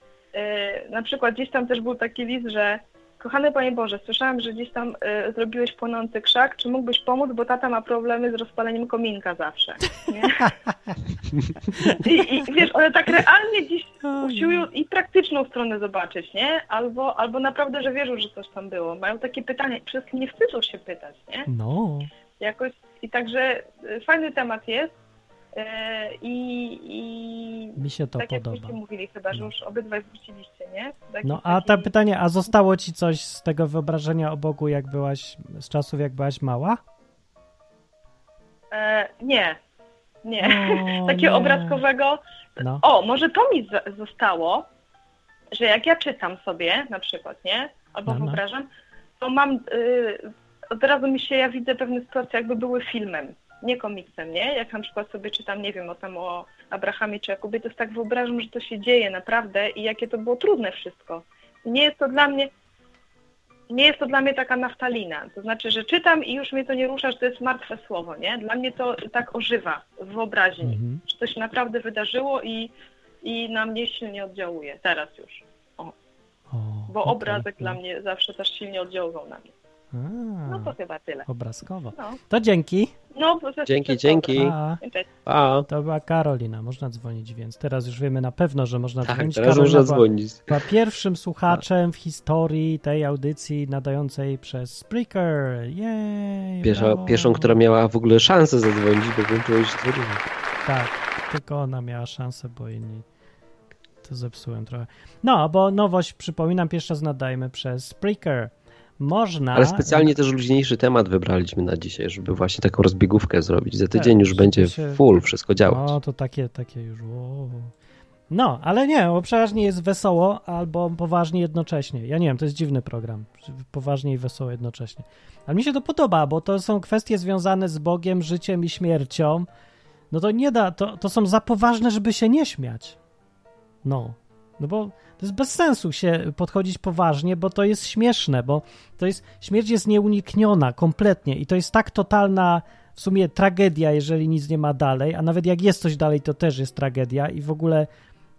Na przykład gdzieś tam też był taki list, że kochany Panie Boże, słyszałem, że gdzieś tam zrobiłeś płonący krzak. Czy mógłbyś pomóc, bo tata ma problemy z rozpaleniem kominka zawsze. Nie? I wiesz, one tak realnie gdzieś usiłują i praktyczną stronę zobaczyć, nie? Albo naprawdę, że wierzą, że coś tam było. Mają takie pytania i przez nie wstydzą się pytać, nie? No. Jakoś. I także fajny temat jest. I mi się to tak podoba. Jak mówili chyba, że już obydwaj wróciliście, nie? To pytanie, a zostało ci coś z tego wyobrażenia o Bogu, jak byłaś, z czasów jak byłaś mała? Nie. Takiego obrazkowego. No. Może to mi zostało, że jak ja czytam sobie na przykład, nie? Albo wyobrażam, to mam, od razu mi się, ja widzę pewne sytuacje, jakby były filmem. Nie komiksem, nie? Jak na przykład sobie czytam, nie wiem, o Abrahamie czy Jakubie, to tak wyobrażam, że to się dzieje naprawdę i jakie to było trudne wszystko. Nie jest to dla mnie taka naftalina. To znaczy, że czytam i już mnie to nie rusza, że to jest martwe słowo, nie? Dla mnie to tak ożywa w wyobraźni, że to się naprawdę wydarzyło i na mnie silnie oddziałuje. Teraz już. Bo obrazek dla mnie zawsze też silnie oddziaływał na mnie. No to chyba tyle. Obrazkowo. No. To dzięki. No, proszę. Dzięki. Pa. Pa. To była Karolina, można dzwonić, więc teraz już wiemy na pewno, że można dzwonić. Tak, teraz można dzwonić. Była pierwszym słuchaczem w historii tej audycji nadającej przez Spreaker. Jej! Pierwszą, która miała w ogóle szansę zadzwonić, bo włączyła się dzwonić. Tak, tylko ona miała szansę, bo inni... To zepsułem trochę. No, bo nowość, przypominam, pierwszy raz nadajemy przez Spreaker. Można... Ale specjalnie też luźniejszy temat wybraliśmy na dzisiaj, żeby właśnie taką rozbiegówkę zrobić. Za tydzień już będzie full wszystko działać. No, to takie już... Wow. No, ale nie, bo przeważnie jest wesoło albo poważnie jednocześnie. Ja nie wiem, to jest dziwny program. Poważnie i wesoło jednocześnie. Ale mi się to podoba, bo to są kwestie związane z Bogiem, życiem i śmiercią. No to nie da... To są za poważne, żeby się nie śmiać. No bo to jest bez sensu się podchodzić poważnie, bo to jest śmieszne, bo to jest, śmierć jest nieunikniona kompletnie i to jest tak totalna w sumie tragedia, jeżeli nic nie ma dalej, a nawet jak jest coś dalej, to też jest tragedia i w ogóle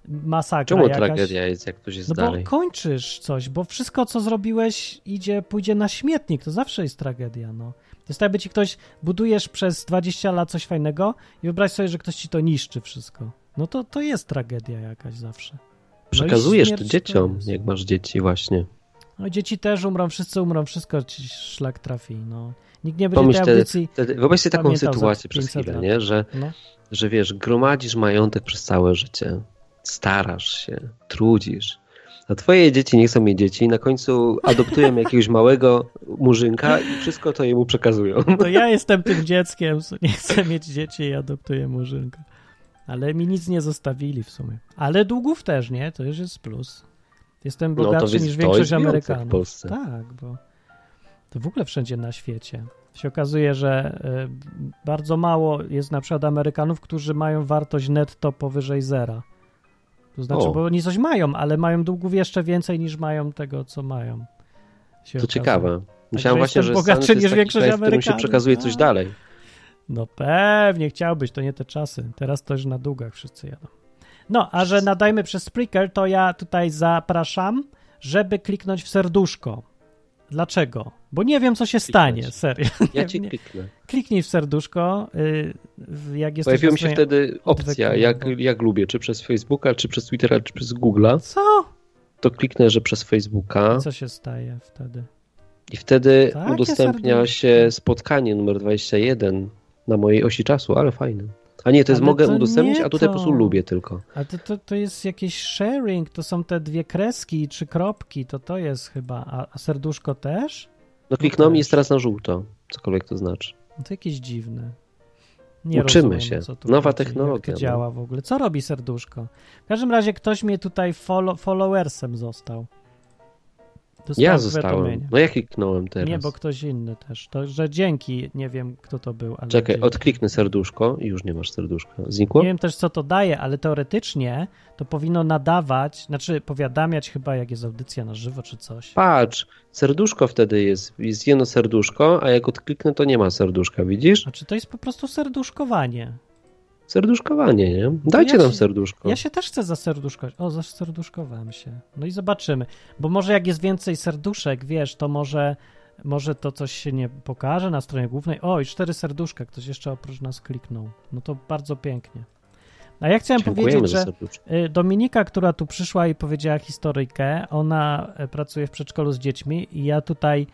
masakra. Czemu jakaś tragedia jest, jak coś jest dalej? No bo kończysz coś, bo wszystko, co zrobiłeś, pójdzie na śmietnik, to zawsze jest tragedia, no. To jest tak, jakby ci ktoś, budujesz przez 20 lat coś fajnego i wyobraź sobie, że ktoś ci to niszczy wszystko. No to jest tragedia jakaś zawsze. Przekazujesz to dzieciom, jak masz dzieci właśnie. No dzieci też umrą, wszyscy umrą, wszystko ci szlak trafi. No. Nikt nie będzie tej audycji... Wyobraź sobie taką sytuację przez chwilę, nie? Że wiesz, gromadzisz majątek przez całe życie, starasz się, trudzisz, a twoje dzieci nie chcą mieć dzieci i na końcu adoptują jakiegoś małego murzynka i wszystko to jemu przekazują. No ja jestem tym dzieckiem, nie chcę mieć dzieci i adoptuję murzynka. Ale mi nic nie zostawili w sumie. Ale długów też, nie? To już jest plus. Jestem bogatszy niż większość Amerykanów. W Polsce. Tak, bo to w ogóle wszędzie na świecie. Się okazuje, że bardzo mało jest na przykład Amerykanów, którzy mają wartość netto powyżej zera. To znaczy, bo oni coś mają, ale mają długów jeszcze więcej niż mają tego, co mają. To ciekawe. Myślałem właśnie, że bogatszy niż większość Amerykanów, w którym się przekazuje coś dalej. No pewnie chciałbyś, to nie te czasy. Teraz to już na długach wszyscy jadą. No, a że nadajmy przez Spreaker, to ja tutaj zapraszam, żeby kliknąć w serduszko. Dlaczego? Bo nie wiem, co się stanie, serio. Ja ci kliknę. Kliknij w serduszko. Pojawiła mi się wtedy opcja, jak lubię, czy przez Facebooka, czy przez Twittera, czy przez Google'a. Co? To kliknę, że przez Facebooka. Co się staje wtedy? I wtedy takie udostępnia się spotkanie numer 21 na mojej osi czasu, ale fajne. A nie, to jest, ale mogę to udostępnić, a tutaj po prostu lubię tylko. A to jest jakiś sharing, to są te 2 kreski, 3 kropki, to jest chyba, a serduszko też? No kliknąłem i jest teraz na żółto, cokolwiek to znaczy. No to jakieś dziwne. Nie uczymy rozumiem, się, nowa technologia. Jak to działa w ogóle, co robi serduszko? W każdym razie ktoś mnie tutaj followersem został. Ja zostałem. No ja kliknąłem teraz. Nie, bo ktoś inny też. To, że dzięki, nie wiem kto to był. Ale czekaj, dzięki. Odkliknę serduszko i już nie masz serduszka. Znikło? Nie wiem też co to daje, ale teoretycznie to powinno nadawać, znaczy powiadamiać chyba jak jest audycja na żywo czy coś. Patrz, serduszko wtedy jest jedno serduszko, a jak odkliknę to nie ma serduszka, widzisz? Znaczy to jest po prostu serduszkowanie. Serduszkowanie, nie? Dajcie nam serduszko. Ja się też chcę zaserduszkować. O, zaserduszkowałem się. No i zobaczymy. Bo może jak jest więcej serduszek, wiesz, to może to coś się nie pokaże na stronie głównej. O, i 4 serduszka. Ktoś jeszcze oprócz nas kliknął. No to bardzo pięknie. A ja chciałem powiedzieć, że Dominika, która tu przyszła i powiedziała historyjkę, ona pracuje w przedszkolu z dziećmi i ja tutaj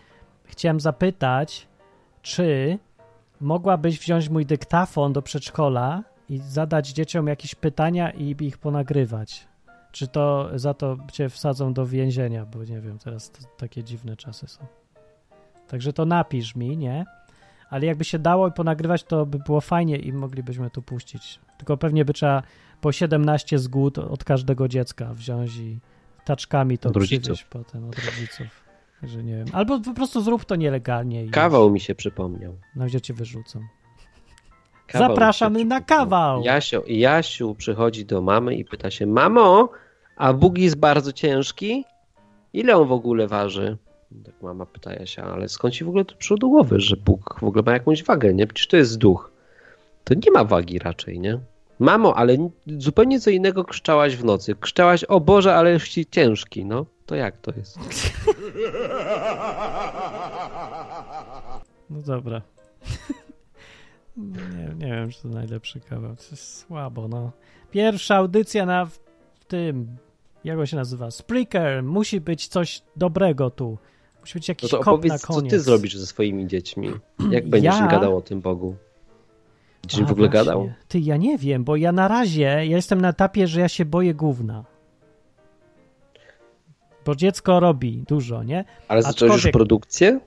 chciałem zapytać, czy mogłabyś wziąć mój dyktafon do przedszkola i zadać dzieciom jakieś pytania i ich ponagrywać. Czy to za to cię wsadzą do więzienia, bo nie wiem, teraz takie dziwne czasy są. Także to napisz mi, nie? Ale jakby się dało i ponagrywać, to by było fajnie i moglibyśmy tu puścić. Tylko pewnie by trzeba po 17 zgód od każdego dziecka wziąć i taczkami to przywieźć potem od rodziców. Że nie wiem. Albo po prostu zrób to nielegalnie. Kawał mi się przypomniał. No gdzie cię wyrzucą. Zapraszamy na kawał. Jasiu przychodzi do mamy i pyta się: mamo, a Bóg jest bardzo ciężki? Ile on w ogóle waży? Tak mama pyta Jasia, ale skąd ci w ogóle to przyszło do głowy, że Bóg w ogóle ma jakąś wagę, nie? Przecież to jest duch. To nie ma wagi raczej, nie? mamo, ale zupełnie co innego krzyczałaś w nocy. Krzyczałaś, o Boże, ale już ci ciężki, no. To jak to jest? No dobra. Nie wiem, czy to najlepszy kawał. To jest słabo, no. Pierwsza audycja na tym, jak on się nazywa? Spreaker. Musi być coś dobrego tu. Musi być jakiś kop na koniec. No to opowiedz, co ty zrobisz ze swoimi dziećmi? Jak będziesz im gadał o tym Bogu? Będziesz im w ogóle gadał? Ty, ja nie wiem, bo ja na razie, ja jestem na etapie, że ja się boję gówna. Bo dziecko robi dużo, nie? Ale zacząłeś już produkcję?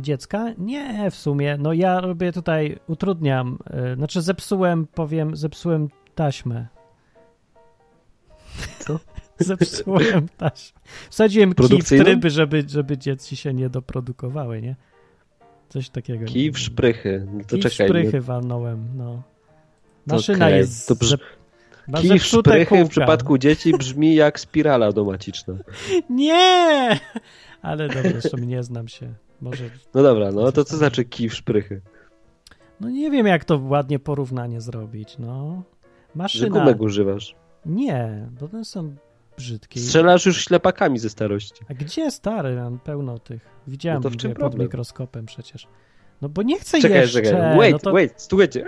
Dziecka? Nie, w sumie. No ja robię tutaj, utrudniam. Znaczy zepsułem taśmę. Co? Zepsułem taśmę. Wsadziłem kij w tryby, żeby dzieci się nie doprodukowały, nie? Coś takiego. Kij w szprychy. No to kij w szprychy walnąłem, no. Maszyna okay. Jest... Kij w szprychy w przypadku dzieci brzmi jak spirala automaticzna. Nie! Ale dobra, zresztą nie znam się. Może... No dobra, no to co znaczy kij w szprychy? No nie wiem, jak to ładnie porównanie zrobić, no. Maszyna... Że gumek używasz? Nie, bo one są brzydkie. Strzelasz już ślepakami ze starości. A gdzie stary? Mam pełno tych. Widziałem no to pod mikroskopem przecież. No bo nie chcę jeszcze. Czekaj. Wait, no to... słuchajcie.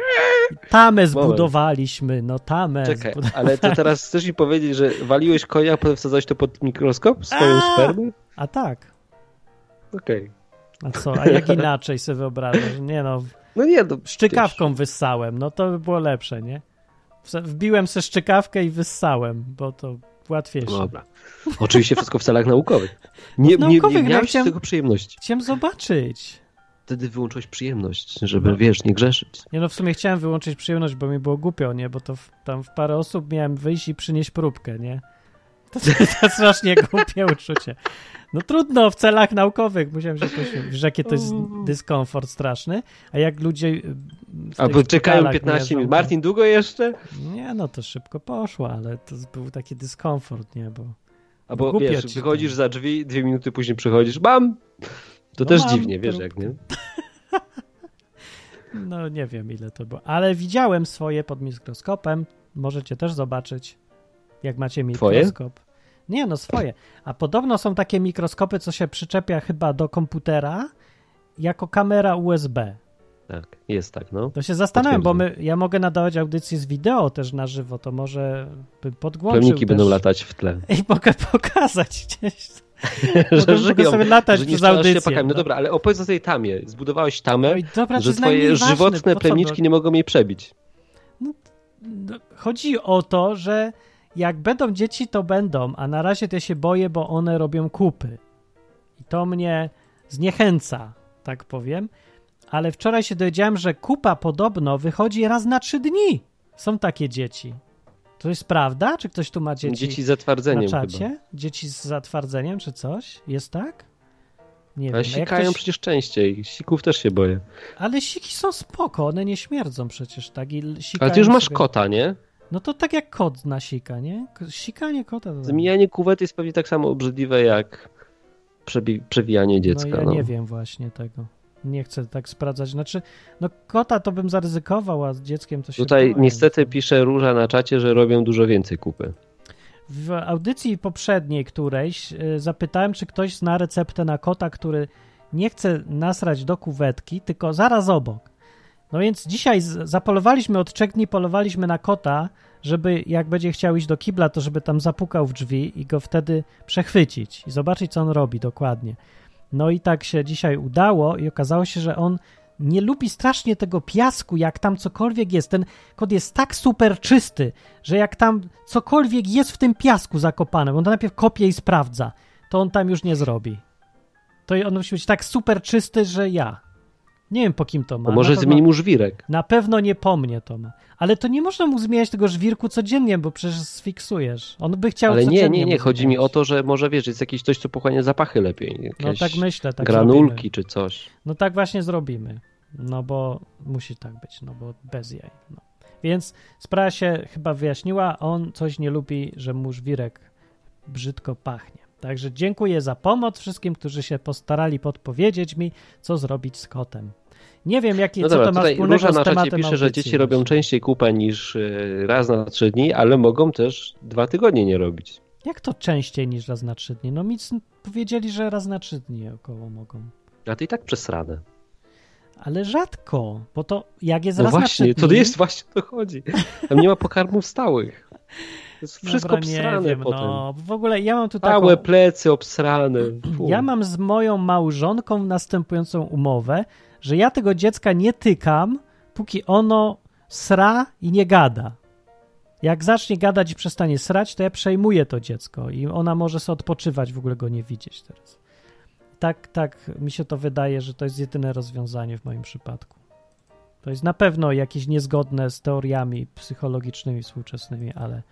Tamę zbudowaliśmy, no tamę. Czekaj, ale to teraz chcesz mi powiedzieć, że waliłeś konia, a potem wsadzałeś to pod mikroskop, swoją spermę? A tak. Okej. Okay. A co, a jak inaczej sobie wyobrażasz? Nie no, no szczykawką wyssałem, no to by było lepsze, nie? Wbiłem se szczykawkę i wyssałem, bo to łatwiejsze. Dobra. Oczywiście wszystko w celach naukowych. Nie miałeś z tego przyjemności. Chciałem zobaczyć. Wtedy wyłączyłeś przyjemność, żeby, wiesz, nie grzeszyć. Nie no, w sumie chciałem wyłączyć przyjemność, bo mi było głupio, nie? Bo to tam w parę osób miałem wyjść i przynieść próbkę, nie? To strasznie głupie uczucie. No trudno, w celach naukowych musiałem się poświęcić, że jakie to jest dyskomfort straszny, a jak ludzie... Albo czekają 15 minut. Martin, długo jeszcze? Nie, no to szybko poszło, ale to był taki dyskomfort, nie? Albo wiesz, wychodzisz za drzwi, 2 minuty później przychodzisz, bam! To no też dziwnie, wiesz jak, nie? No nie wiem, ile to było. Ale widziałem swoje pod mikroskopem. Możecie też zobaczyć, jak macie mikroskop. Twoje? Nie, no swoje. A podobno są takie mikroskopy, co się przyczepia chyba do komputera jako kamera USB. Tak, jest tak, no. To się zastanawiam, bo ja mogę nadawać audycję z wideo też na żywo, to może bym podgłączył. Plemniki będą latać w tle. I mogę pokazać gdzieś. Że żyją, mogę sobie latać przez audycję. No dobra, ale opowiedz o tej tamie. Zbudowałeś tamę, no dobra, że twoje żywotne plemniczki nie mogą jej przebić. No, chodzi o to, że jak będą dzieci, to będą, a na razie to ja się boję, bo one robią kupy. I to mnie zniechęca, tak powiem. Ale wczoraj się dowiedziałem, że kupa podobno wychodzi raz na 3 dni. Są takie dzieci. To jest prawda? Czy ktoś tu ma dzieci? Dzieci z zatwardzeniem na czacie? Chyba. Dzieci z zatwardzeniem czy coś? Jest tak? Nie wiem. Sikają przecież częściej. Sików też się boję. Ale siki są spoko, one nie śmierdzą przecież tak. Ale ty już masz kota, nie? No to tak jak kot nasika, nie? Sikanie kota. Zmijanie kuwety jest pewnie tak samo obrzydliwe jak przewijanie dziecka. No ja nie wiem właśnie tego. Nie chcę tak sprawdzać. Znaczy, no kota to bym zaryzykował, a z dzieckiem to się... Tutaj powiem. Niestety pisze Róża na czacie, że robią dużo więcej kupy. W audycji poprzedniej którejś zapytałem, czy ktoś zna receptę na kota, który nie chce nasrać do kuwetki, tylko zaraz obok. No więc dzisiaj zapolowaliśmy, od 3 dni polowaliśmy na kota, żeby jak będzie chciał iść do kibla, to żeby tam zapukał w drzwi i go wtedy przechwycić i zobaczyć, co on robi dokładnie. No i tak się dzisiaj udało i okazało się, że on nie lubi strasznie tego piasku, jak tam cokolwiek jest. Ten kot jest tak super czysty, że jak tam cokolwiek jest w tym piasku zakopane, bo on to najpierw kopie i sprawdza, to on tam już nie zrobi. To on musi być tak super czysty, że ja. Nie wiem, po kim to ma. A może zmieni mu żwirek. Na pewno nie po mnie to ma. Ale to nie można mu zmieniać tego żwirku codziennie, bo przecież sfiksujesz. On by chciał codziennie. Ale nie. Chodzi mi o to, że może, wiesz, jest jakieś coś, co pochłania zapachy lepiej. Jakieś no tak myślę. Tak granulki robimy. Czy coś. No tak właśnie zrobimy. No bo musi tak być, no bo bez jaj. No. Więc sprawa się chyba wyjaśniła. On coś nie lubi, że mu żwirek brzydko pachnie. Także dziękuję za pomoc wszystkim, którzy się postarali podpowiedzieć mi, co zrobić z kotem. Nie wiem, jakie no co dobra, to ma wspólnego z tematem audycji. Róża na czacie pisze, że dzieci robią częściej kupę niż raz na 3 dni, ale mogą też 2 tygodnie nie robić. Jak to częściej niż raz na 3 dni? No nic, powiedzieli, że raz na 3 dni około mogą. A to i tak przesrane. Ale rzadko, bo to jak jest no raz właśnie, na 3 dni... No właśnie, to jest właśnie o to chodzi. Tam nie ma pokarmów stałych. To jest wszystko dobra, obsrane wiem, potem. No, w ogóle ja mam tu taką... Całe plecy obsrane. Fuh. Ja mam z moją małżonką następującą umowę, że ja tego dziecka nie tykam, póki ono sra i nie gada. Jak zacznie gadać i przestanie srać, to ja przejmuję to dziecko i ona może sobie odpoczywać, w ogóle go nie widzieć teraz. Tak mi się to wydaje, że to jest jedyne rozwiązanie w moim przypadku. To jest na pewno jakieś niezgodne z teoriami psychologicznymi współczesnymi, ale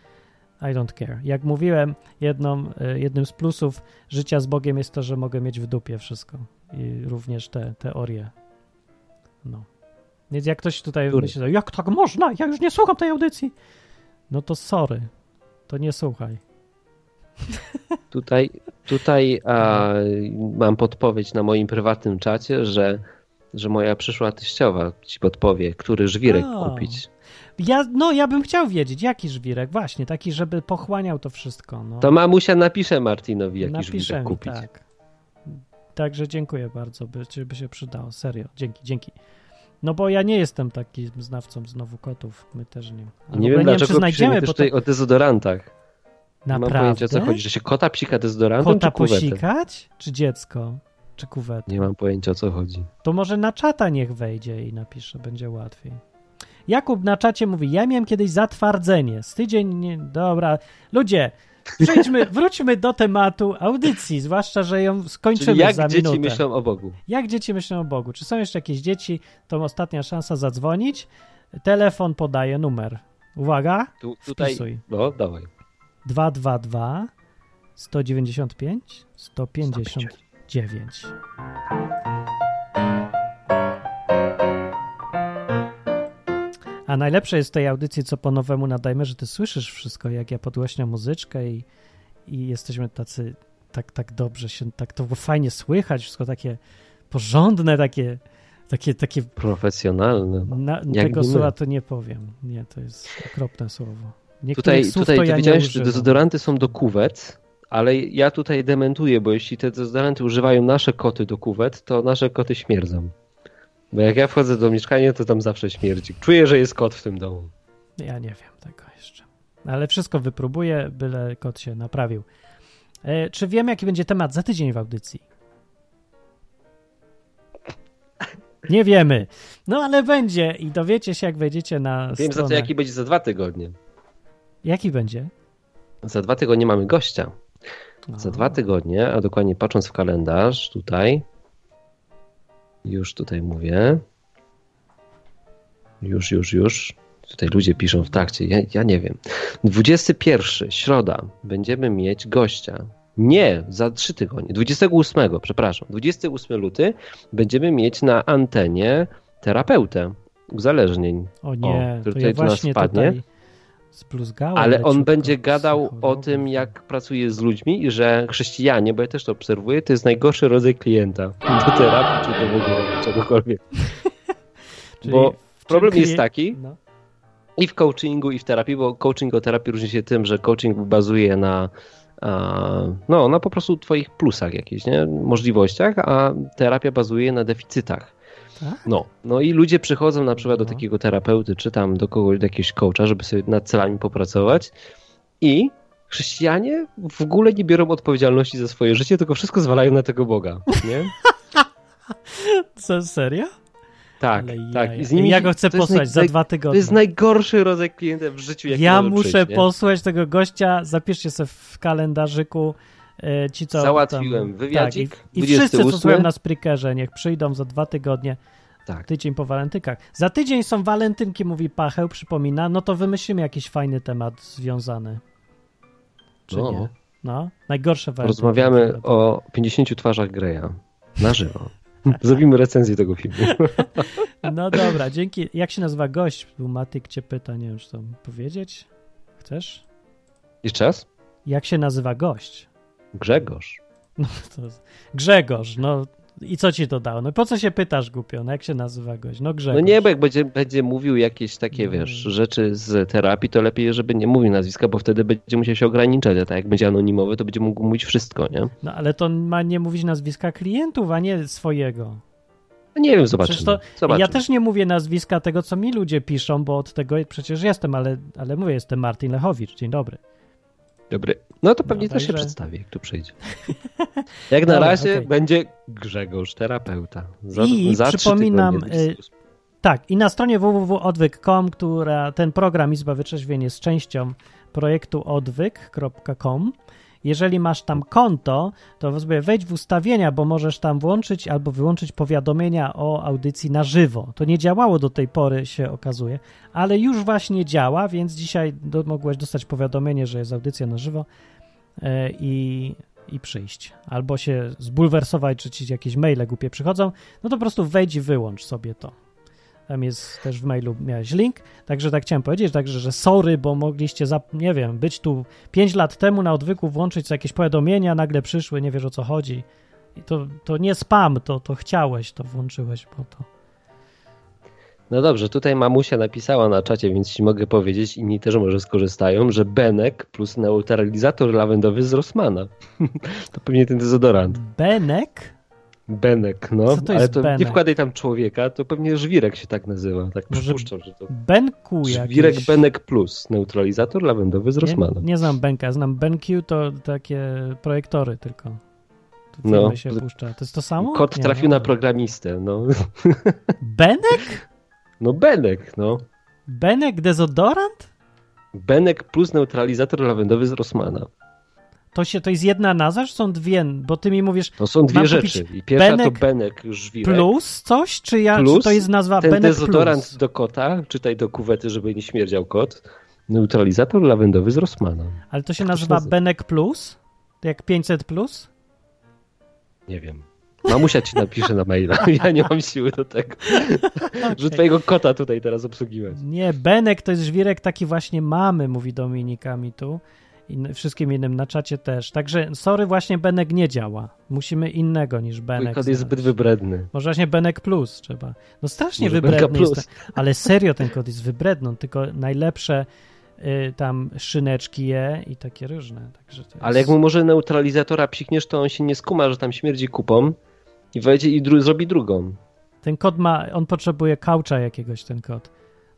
I don't care. Jak mówiłem, jednym z plusów życia z Bogiem jest to, że mogę mieć w dupie wszystko i również te teorie. No. Więc jak ktoś tutaj myśli, jak tak można? Ja już nie słucham tej audycji. No to sorry, to nie słuchaj. Tutaj mam podpowiedź na moim prywatnym czacie, że moja przyszła teściowa ci podpowie, który żwirek kupić. Ja bym chciał wiedzieć, jaki żwirek, właśnie, taki, żeby pochłaniał to wszystko. No. To mamusia napisze Martinowi, jaki żwirek kupić. Tak. Także dziękuję bardzo, by się przydało, serio, dzięki. No bo ja nie jestem takim znawcą znowu kotów, my też nie. A nie wiem dlaczego piszemy też tutaj o dezodorantach. Naprawdę? Mam pojęcia, o co chodzi, że się kota psika dezodorantem, kota czy kuwetę? Kota posikać, czy dziecko, czy kuwetę? Nie mam pojęcia, o co chodzi. To może na czata niech wejdzie i napisze, będzie łatwiej. Jakub na czacie mówi, ja miałem kiedyś zatwardzenie, z tydzień... Nie... Dobra, ludzie, wróćmy do tematu audycji, zwłaszcza, że ją skończymy za minutę. Jak dzieci myślą o Bogu. Jak dzieci myślą o Bogu. Czy są jeszcze jakieś dzieci, to ostatnia szansa zadzwonić. Telefon podaje numer. Uwaga, tutaj, wpisuj. No, dawaj. 222 195 159. A najlepsze jest w tej audycji, co po nowemu nadajmy, że ty słyszysz wszystko, jak ja podgłaśniam muzyczkę i jesteśmy tacy, tak dobrze się, tak to fajnie słychać, wszystko takie porządne, takie profesjonalne. Tego słowa to nie powiem. Nie, to jest okropne słowo. Tutaj to ja widziałeś, że dezodoranty są do kuwet, ale ja tutaj dementuję, bo jeśli te dezodoranty używają nasze koty do kuwet, to nasze koty śmierdzą. Bo jak ja wchodzę do mieszkania, to tam zawsze śmierdzi. Czuję, że jest kot w tym domu. Ja nie wiem tego jeszcze. Ale wszystko wypróbuję, byle kot się naprawił. Czy wiem, jaki będzie temat za tydzień w audycji? Nie wiemy. No ale będzie i dowiecie się, jak wejdziecie na stronę. Wiem za to, jaki będzie za 2 tygodnie. Jaki będzie? Za 2 tygodnie mamy gościa. Za 2 tygodnie, a dokładnie patrząc w kalendarz tutaj... Już tutaj mówię. Już. Tutaj ludzie piszą w trakcie. Ja nie wiem. 21, środa, będziemy mieć gościa. Nie, za 3 tygodnie. 28, przepraszam. 28 luty będziemy mieć na antenie terapeutę uzależnień. O nie, który tutaj do nas spadnie. Ale on będzie gadał o tym, jak pracuje z ludźmi i że chrześcijanie, bo ja też to obserwuję, to jest najgorszy rodzaj klienta do terapii, czy do w ogóle czegokolwiek. Bo problem jest taki i w coachingu, i w terapii, bo coaching o terapii różni się tym, że coaching bazuje na po prostu twoich plusach jakichś, nie? Możliwościach, a terapia bazuje na deficytach. Tak? No i ludzie przychodzą na przykład do takiego terapeuty, czy tam do kogoś, do jakiegoś coacha, żeby sobie nad celami popracować i chrześcijanie w ogóle nie biorą odpowiedzialności za swoje życie, tylko wszystko zwalają na tego Boga, nie? Co, serio? Tak. I z nimi, ja go chcę posłać za 2 tygodnie. To jest najgorszy rodzaj klienta w życiu, jaki ja muszę posłać tego gościa, zapiszcie sobie w kalendarzyku. Ci, co załatwiłem tam, wywiadzik. Tak, i wszyscy, co słuchają na Spreakerze, niech przyjdą za 2 tygodnie. Tak. Tydzień po walentynkach. Za tydzień są walentynki, mówi Pacheł, przypomina. No to wymyślimy jakiś fajny temat związany. Czy nie? No, najgorsze walentynki. Rozmawiamy o 50 twarzach Greya. Na żywo. Zrobimy recenzję tego filmu. No dobra, dzięki. Jak się nazywa gość? Matyk cię pyta, nie wiem, czy to powiedzieć. Chcesz? Jeszcze raz? Jak się nazywa gość? Grzegorz. No to Grzegorz, I co ci to dało? No po co się pytasz, głupio? No jak się nazywa gość? No Grzegorz. No nie, bo jak będzie mówił jakieś takie, wiesz, rzeczy z terapii, to lepiej, żeby nie mówił nazwiska, bo wtedy będzie musiał się ograniczać, a tak jak będzie anonimowy, to będzie mógł mówić wszystko, nie? No ale to ma nie mówić nazwiska klientów, a nie swojego. No nie wiem, zobaczymy. To, zobaczymy. Ja też nie mówię nazwiska tego, co mi ludzie piszą, bo od tego przecież jestem, ale mówię, jestem Marcin Lechowicz. Dzień dobry. Dobry. No to pewnie no, też się przedstawi, jak tu przyjdzie. Jak na razie będzie Grzegorz, terapeuta. I przypominam, tak, i na stronie www.odwyk.com, która ten program Izba Wytrzeźwień jest częścią projektu odwyk.com. Jeżeli masz tam konto, to sobie wejdź w ustawienia, bo możesz tam włączyć albo wyłączyć powiadomienia o audycji na żywo. To nie działało do tej pory, się okazuje, ale już właśnie działa, więc dzisiaj mogłeś dostać powiadomienie, że jest audycja na żywo i przyjść. Albo się zbulwersować, czy ci jakieś maile głupie przychodzą, no to po prostu wejdź i wyłącz sobie to. Tam jest też w mailu, miałeś link, także tak chciałem powiedzieć, także, że sorry, bo mogliście, nie wiem, być tu 5 lat temu na odwyku, włączyć jakieś powiadomienia, nagle przyszły, nie wiesz o co chodzi. I to nie spam, to chciałeś, to włączyłeś, bo to... No dobrze, tutaj mamusia napisała na czacie, więc ci mogę powiedzieć, inni też może skorzystają, że Benek plus neutralizator lawendowy z Rossmana. To pewnie ten dezodorant. Benek? Benek, no, to ale to Benek? Nie wkładaj tam człowieka, to pewnie żwirek się tak nazywa, tak przypuszczam, że to... Benku żwirek jakieś... Benek plus, neutralizator lawendowy z Rossmana. Nie znam Benka, znam BenQ, to takie projektory tylko, no, się puszcza. To jest to samo? Kot nie, trafił na programistę, no. Benek? No Benek, no. Benek dezodorant? Benek plus neutralizator lawendowy z Rossmana. To jest jedna nazwa, czy są dwie? Bo ty mi mówisz... To są dwie rzeczy. I pierwsza Benek to Benek, żwirek. Plus coś? Czy to jest nazwa Benek plus? Ten dezodorant do kota, czytaj do kuwety, żeby nie śmierdział kot. Neutralizator lawendowy z Rossmana. Ale to się nazywa Benek plus? To jak 500 plus? Nie wiem. Mamusia ci napisze na maila. Ja nie mam siły do tego. Okay. Że twojego kota tutaj teraz obsługiwać. Nie, Benek to jest żwirek taki właśnie mamy, mówi Dominika mi tu. I wszystkim innym na czacie też. Także sorry, właśnie Benek nie działa. Musimy innego niż Benek. Mój kod jest zbyt wybredny. Może właśnie Benek plus trzeba. No strasznie może wybredny jest. Ale serio ten kod jest wybredny. On tylko najlepsze tam szyneczki je i takie różne. Także to jest... Ale jak mu może neutralizatora psikniesz, to on się nie skuma, że tam śmierdzi kupą i wejdzie i zrobi drugą. Ten kod on potrzebuje kaucza jakiegoś, ten kod.